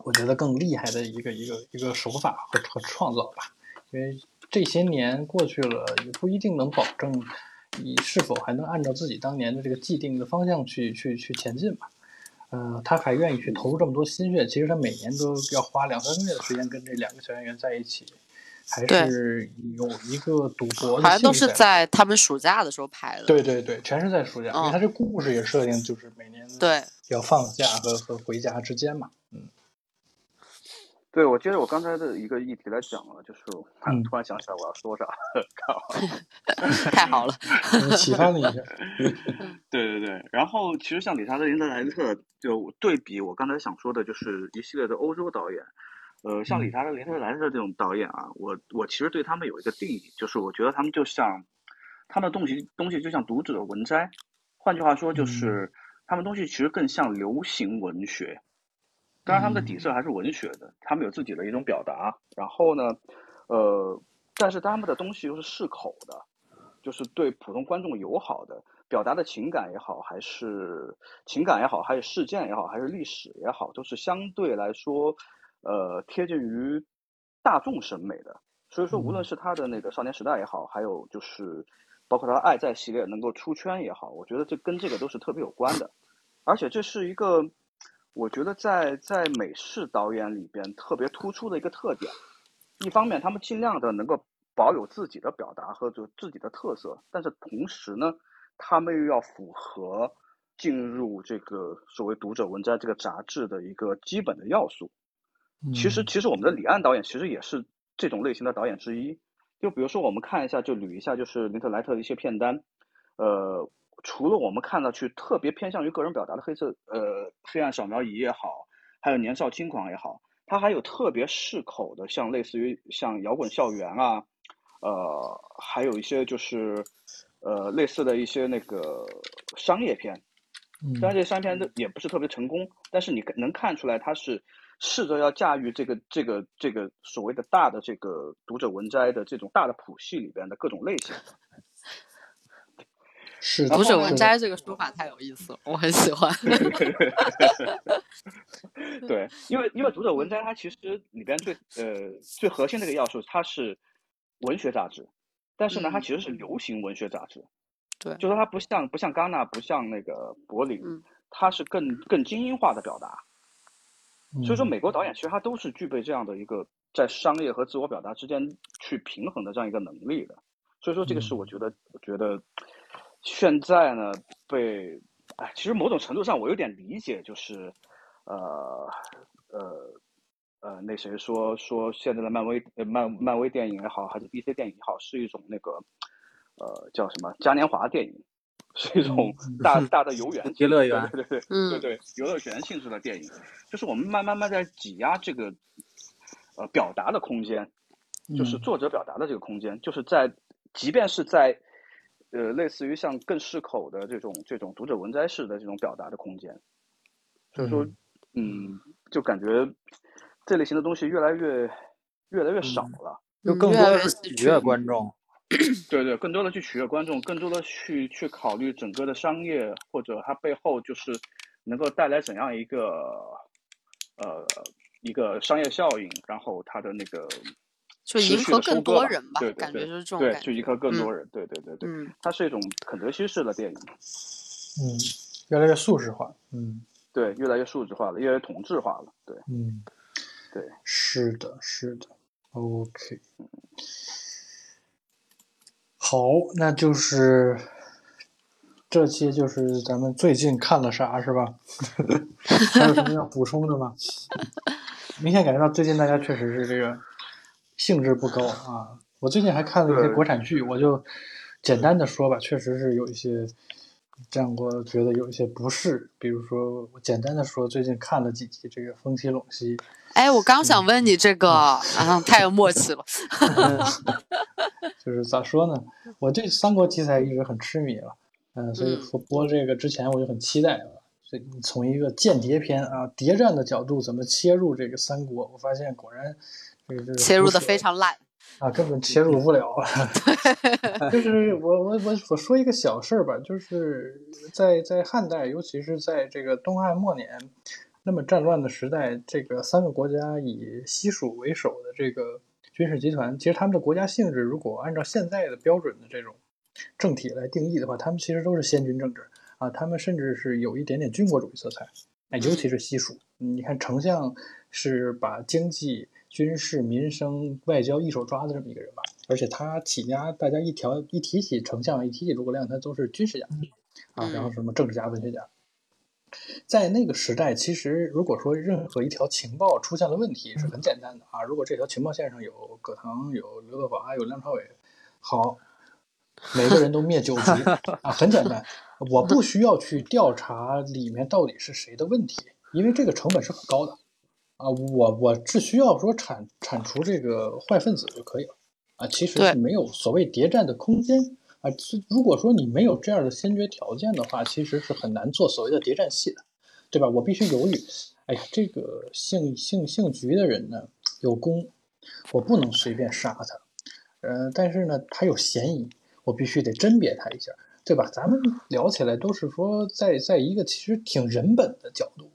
我觉得更厉害的一个一个一个手法和和创造吧，因为这些年过去了，也不一定能保证你是否还能按照自己当年的这个既定的方向去去去前进吧。呃，他还愿意去投入这么多心血，其实他每年都要花两三个月的时间跟这两个小演员在一起，还是有一个赌博的性质。好像都是在他们暑假的时候拍的。对对对，全是在暑假，嗯、因为他这故事也设定就是每年对要放假和和回家之间嘛。嗯，对，我接着我刚才的一个议题来讲了，就是我突然想起来我要说啥，嗯、太好了，启发了一下。对对对，然后其实像理查德·林德莱特。就对比我刚才想说的，就是一系列的欧洲导演，呃，像理查德·林德莱特这种导演啊，我我其实对他们有一个定义，就是我觉得他们就像，他们的东西东西就像读者文摘，换句话说就是他们东西其实更像流行文学，当然他们的底色还是文学的，他们有自己的一种表达，然后呢，呃，但是他们的东西又是适口的，就是对普通观众友好的。表达的情感也好，还是情感也好，还是事件也好，还是历史也好，都是相对来说，呃，贴近于大众审美的。所以说，无论是他的那个少年时代也好，还有就是包括他的爱在系列能够出圈也好，我觉得这跟这个都是特别有关的。而且这是一个，我觉得在在美式导演里边特别突出的一个特点。一方面，他们尽量的能够保有自己的表达和就自己的特色，但是同时呢。他们又要符合进入这个所谓读者文摘这个杂志的一个基本的要素。其实其实我们的李安导演其实也是这种类型的导演之一。就比如说我们看一下，就捋一下就是林特莱特的一些片单，呃除了我们看到去特别偏向于个人表达的黑色呃黑暗扫描仪也好，还有年少轻狂也好，他还有特别适口的，像类似于像摇滚校园啊，呃还有一些就是呃，类似的一些那个商业片，虽然这商业片都也不是特别成功，嗯、但是你能看出来，它是试着要驾驭这个这个这个所谓的大的这个读者文摘的这种大的谱系里边的各种类型的。是读者文摘这个说法太有意思了，我很喜欢。对，因为因为读者文摘它其实里边最呃最核心的一个要素，它是文学杂志。但是呢，它其实是流行文学杂志，嗯、对，就是它不像不像戛纳，不像那个柏林，嗯、它是更更精英化的表达。所以说，美国导演其实他都是具备这样的一个在商业和自我表达之间去平衡的这样一个能力的。所以说，这个是我觉得，嗯、我觉得现在呢被，哎，其实某种程度上我有点理解，就是，呃，呃。呃，那谁说说现在的漫威漫漫威电影也好，还是 D C 电影也好，是一种那个，呃，叫什么嘉年华电影，是一种大大的游园游乐园，对对对、嗯、对对，游乐园性质的电影，就是我们慢慢慢在挤压这个，呃，表达的空间，就是作者表达的这个空间，嗯、就是在即便是在，呃，类似于像更适口的这种这种读者文摘式的这种表达的空间，所以说，嗯，嗯就感觉。这类型的东西越来越越来越少了，嗯、就更多的是取悦观众，对对，更多的去取悦观众，更多的去去考虑整个的商业或者它背后就是能够带来怎样一个呃一个商业效应，然后它的那个就迎合更多人吧，对对对，感觉就是这种感觉，对，去迎合更多人，嗯、对对对对，嗯、它是一种肯德基式的电影，嗯，越来越素质化，嗯，对，越来越素质化了，越来越同质化了，对，嗯。对，是的，是的 ，OK， 好，那就是这期就是咱们最近看了啥，是吧？还有什么要补充的吗？明显感觉到最近大家确实是这个兴致不高啊。我最近还看了一些国产剧，我就简单的说吧，确实是有一些让我觉得有一些不适，比如说我简单的说，最近看了几集这个《风起陇西》。哎，我刚想问你这个，嗯、啊，太有默契了。就是咋说呢，我对三国题材一直很痴迷了，嗯、呃，所以说播这个之前我就很期待了。所以从一个间谍片啊、谍战的角度怎么切入这个三国，我发现果然这个这个切入的非常烂啊，根本切入不了。就是我我我我说一个小事吧，就是在在汉代，尤其是在这个东汉末年。那么战乱的时代，这个三个国家以西蜀为首的这个军事集团，其实他们的国家性质，如果按照现在的标准的这种政体来定义的话，他们其实都是先军政治啊，他们甚至是有一点点军国主义色彩，哎，尤其是西蜀。你看丞相是把经济、军事、民生、外交一手抓的这么一个人吧，而且他起家，大家一条一提起丞相，一提起诸葛亮，他都是军事家啊，然后什么政治家、文学家。在那个时代，其实如果说任何一条情报出现了问题是很简单的啊，如果这条情报线上有葛堂、有刘德华、有梁朝伟，好，每个人都灭九级啊，很简单，我不需要去调查里面到底是谁的问题，因为这个成本是很高的啊，我我只需要说铲铲除这个坏分子就可以了啊，其实是没有所谓谍战的空间。如果说你没有这样的先决条件的话，其实是很难做所谓的谍战戏的，对吧？我必须犹豫，哎呀，这个姓姓姓局的人呢有功，我不能随便杀他，呃，但是呢他有嫌疑，我必须得甄别他一下，对吧？咱们聊起来都是说在在一个其实挺人本的角度，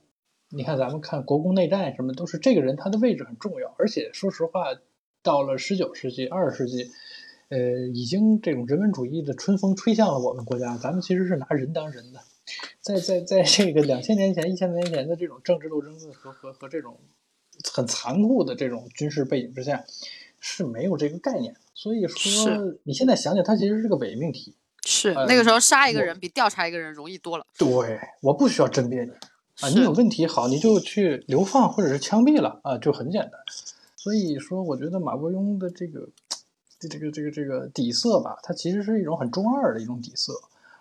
你看咱们看国共内战什么，都是这个人他的位置很重要，而且说实话，到了十九世纪、二十世纪。呃，已经这种人文主义的春风吹向了我们国家，咱们其实是拿人当人的，在在在这个两千年前、一千年前的这种政治斗争和和和这种很残酷的这种军事背景之下，是没有这个概念。所以说，你现在想想，它其实是个伪命题。是、呃、那个时候杀一个人比调查一个人容易多了。对，我不需要甄别你啊，你有问题好，你就去流放或者是枪毙了啊，就很简单。所以说，我觉得马伯庸的这个。这个这个这个底色吧，它其实是一种很中二的一种底色，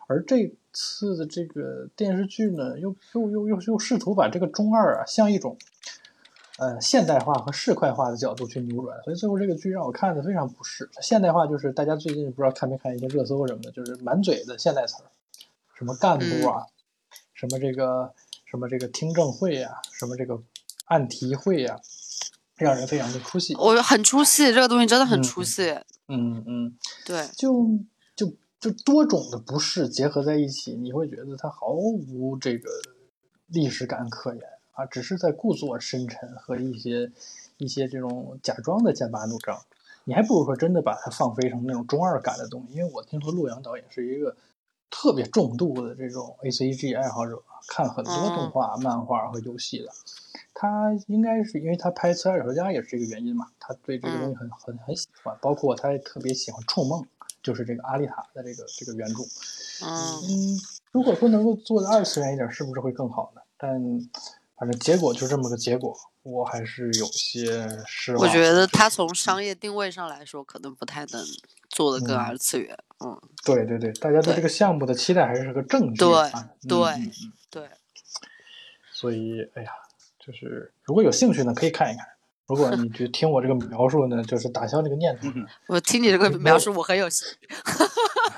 而这次的这个电视剧呢，又又又又又试图把这个中二啊，向一种呃现代化和市侩化的角度去扭转，所以最后这个剧让我看的非常不适。现代化就是大家最近不知道看没看一些热搜什么的，就是满嘴的现代词儿，什么干部啊，什么这个什么这个听证会啊，什么这个按题会啊。让人非常的出戏，我很出戏，这个东西真的很出戏。嗯 嗯, 嗯，对，就就就多种的不适结合在一起，你会觉得它毫无这个历史感可言啊，只是在故作深沉和一些一些这种假装的剑拔弩张。你还不如说真的把它放飞成那种中二感的东西，因为我听说陆阳导演是一个特别重度的这种 A C G 爱好者，看很多动画、嗯、漫画和游戏的。他应该是因为他拍《刺杀小说家》也是一个原因嘛，他对这个东西很很很喜欢，包括他也特别喜欢《触梦》，就是这个阿丽塔的这个这个原著。嗯，如果说能够做的二次元一点，是不是会更好呢？但反正结果就这么个结果，我还是有些失望。我觉得他从商业定位上来说，可能不太能做的更二次元。嗯，嗯对对对，大家对这个项目的期待还是个正剧、啊。对对、嗯、对，所以哎呀。就是如果有兴趣呢，可以看一看。如果你就听我这个描述呢，就是打消这个念头。我听你这个描述，我很有兴趣。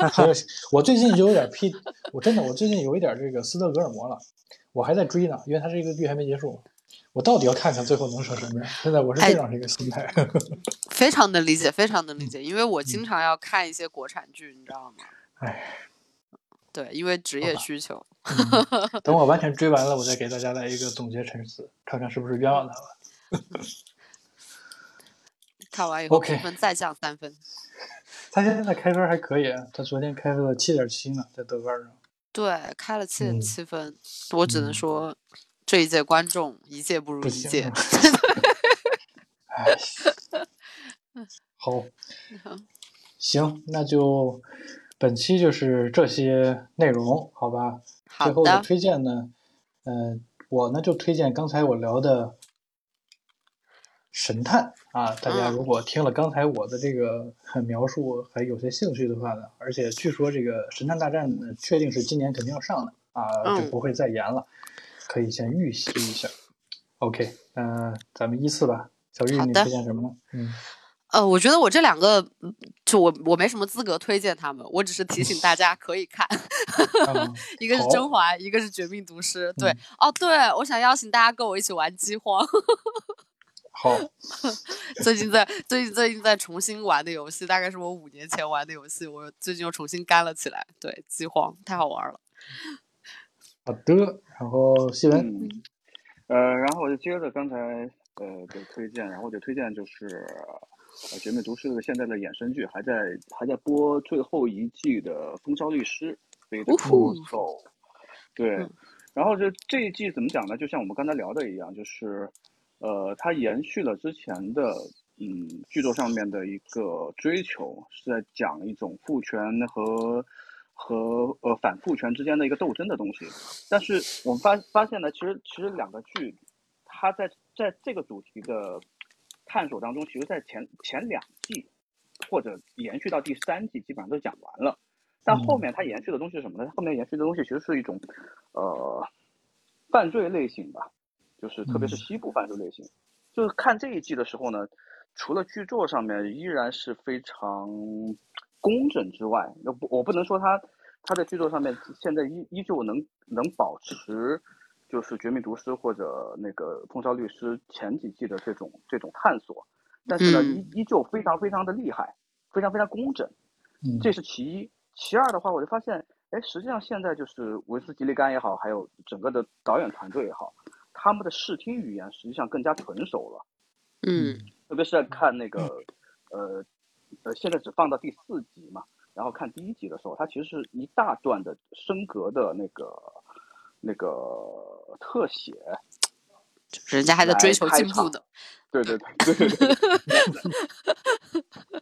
很有兴趣。我最近有点批，我真的，我最近有一点这个斯德哥尔摩了。我还在追呢，因为它这个剧还没结束。我到底要看看最后能成什么样？现在我是这样这个心态。哎、非常能理解，非常能理解，因为我经常要看一些国产剧，你知道吗？哎。对，因为职业需求。嗯、等我完全追完了，我再给大家来一个总结陈词，看看是不是冤枉他了。看完以后评分再降三分。Okay. 他现在开分还可以、啊，他昨天开了七点七呢，在豆瓣上。对，开了七点七分、嗯，我只能说、嗯、这一届观众一届不如一届。哎，好，行，那就。本期就是这些内容，好吧？好的。最后的推荐呢，呃，我呢就推荐刚才我聊的《神探》啊，大家如果听了刚才我的这个描述还有些兴趣的话呢，而且据说这个《神探大战》呢确定是今年肯定要上的啊，就不会再延了，可以先预习一下。OK， 嗯、呃，咱们依次吧。小玉，你推荐什么呢？嗯。呃，我觉得我这两个，就我我没什么资格推荐他们，我只是提醒大家可以看，一个是《甄嬛》，一个是《绝命毒师》。对，嗯、哦，对，我想邀请大家跟我一起玩《饥荒》。好，最近在最近最近在重新玩的游戏，大概是我五年前玩的游戏，我最近又重新干了起来。对，《饥荒》太好玩了。好的，然后西文、嗯，呃，然后我就接着刚才呃的推荐，然后我就推荐就是。呃《绝美毒师》的现在的衍生剧还在还在播最后一季的《风骚律师》，非常酷狗。对，嗯、然后这这一季怎么讲呢？就像我们刚才聊的一样，就是呃，它延续了之前的嗯剧作上面的一个追求，是在讲一种父权和。和呃反父权之间的一个斗争的东西，但是我们发发现呢，其实其实两个剧，它在在这个主题的探索当中，其实在前前两季或者延续到第三季基本上都讲完了，但后面它延续的东西是什么呢？后面延续的东西其实是一种呃犯罪类型吧，就是特别是西部犯罪类型。就是看这一季的时候呢，除了剧作上面依然是非常工整之外，我不能说他他在剧作上面现在依依旧能能保持，就是《绝命毒师》或者那个《风骚律师》前几季的这种这种探索，但是呢，依依旧非常非常的厉害，非常非常工整，这是其一。其二的话，我就发现，哎，实际上现在就是维斯吉利甘也好，还有整个的导演团队也好，他们的视听语言实际上更加成熟了。嗯，特别是在看那个，呃。呃，现在只放到第四集嘛，然后看第一集的时候，它其实是一大段的升格的那个那个特写，人家还在追求进步的，对对对对对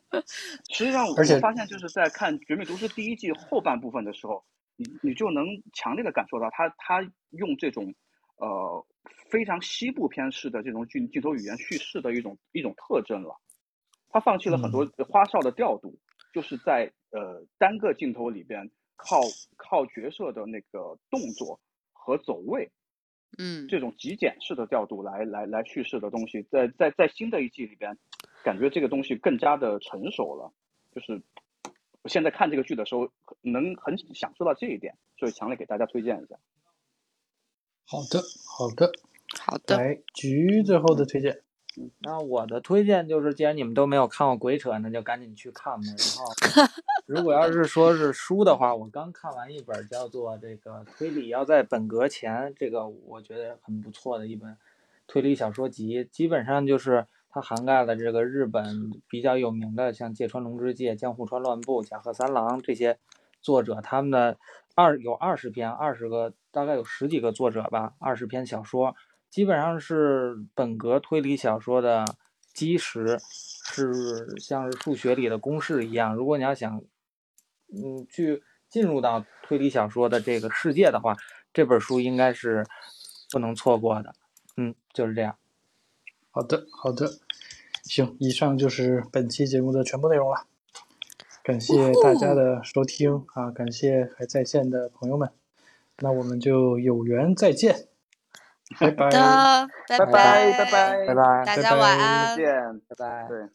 对。实际上，我发现就是在看《绝美毒师》第一季后半部分的时候，你你就能强烈的感受到他，他他用这种呃非常西部片式的这种镜镜头语言叙事的一种一种特征了。他放弃了很多花哨的调度，嗯、就是在呃单个镜头里边靠靠角色的那个动作和走位，嗯，这种极简式的调度来来来叙事的东西，在在在新的一季里边，感觉这个东西更加的成熟了。就是我现在看这个剧的时候，能很享受到这一点，所以强烈给大家推荐一下。好的，好的，好的。来，橘最后的推荐。那我的推荐就是，既然你们都没有看过《鬼扯》，那就赶紧去看吧。然后，如果要是说是书的话，我刚看完一本叫做《这个推理要在本格前》，这个我觉得很不错的一本推理小说集。基本上就是它涵盖了这个日本比较有名的，像芥川龙之介、江户川乱步、甲贺三郎这些作者，他们的二有二十篇，二十个大概有十几个作者吧，二十篇小说。基本上是本格推理小说的基石，是像是数学里的公式一样。如果你要想，嗯，去进入到推理小说的这个世界的话，这本书应该是不能错过的。嗯，就是这样。好的，好的，行，以上就是本期节目的全部内容了。感谢大家的收听啊，感谢还在线的朋友们。那我们就有缘再见。好的，拜拜拜拜拜拜，大家晚安，再见，拜拜。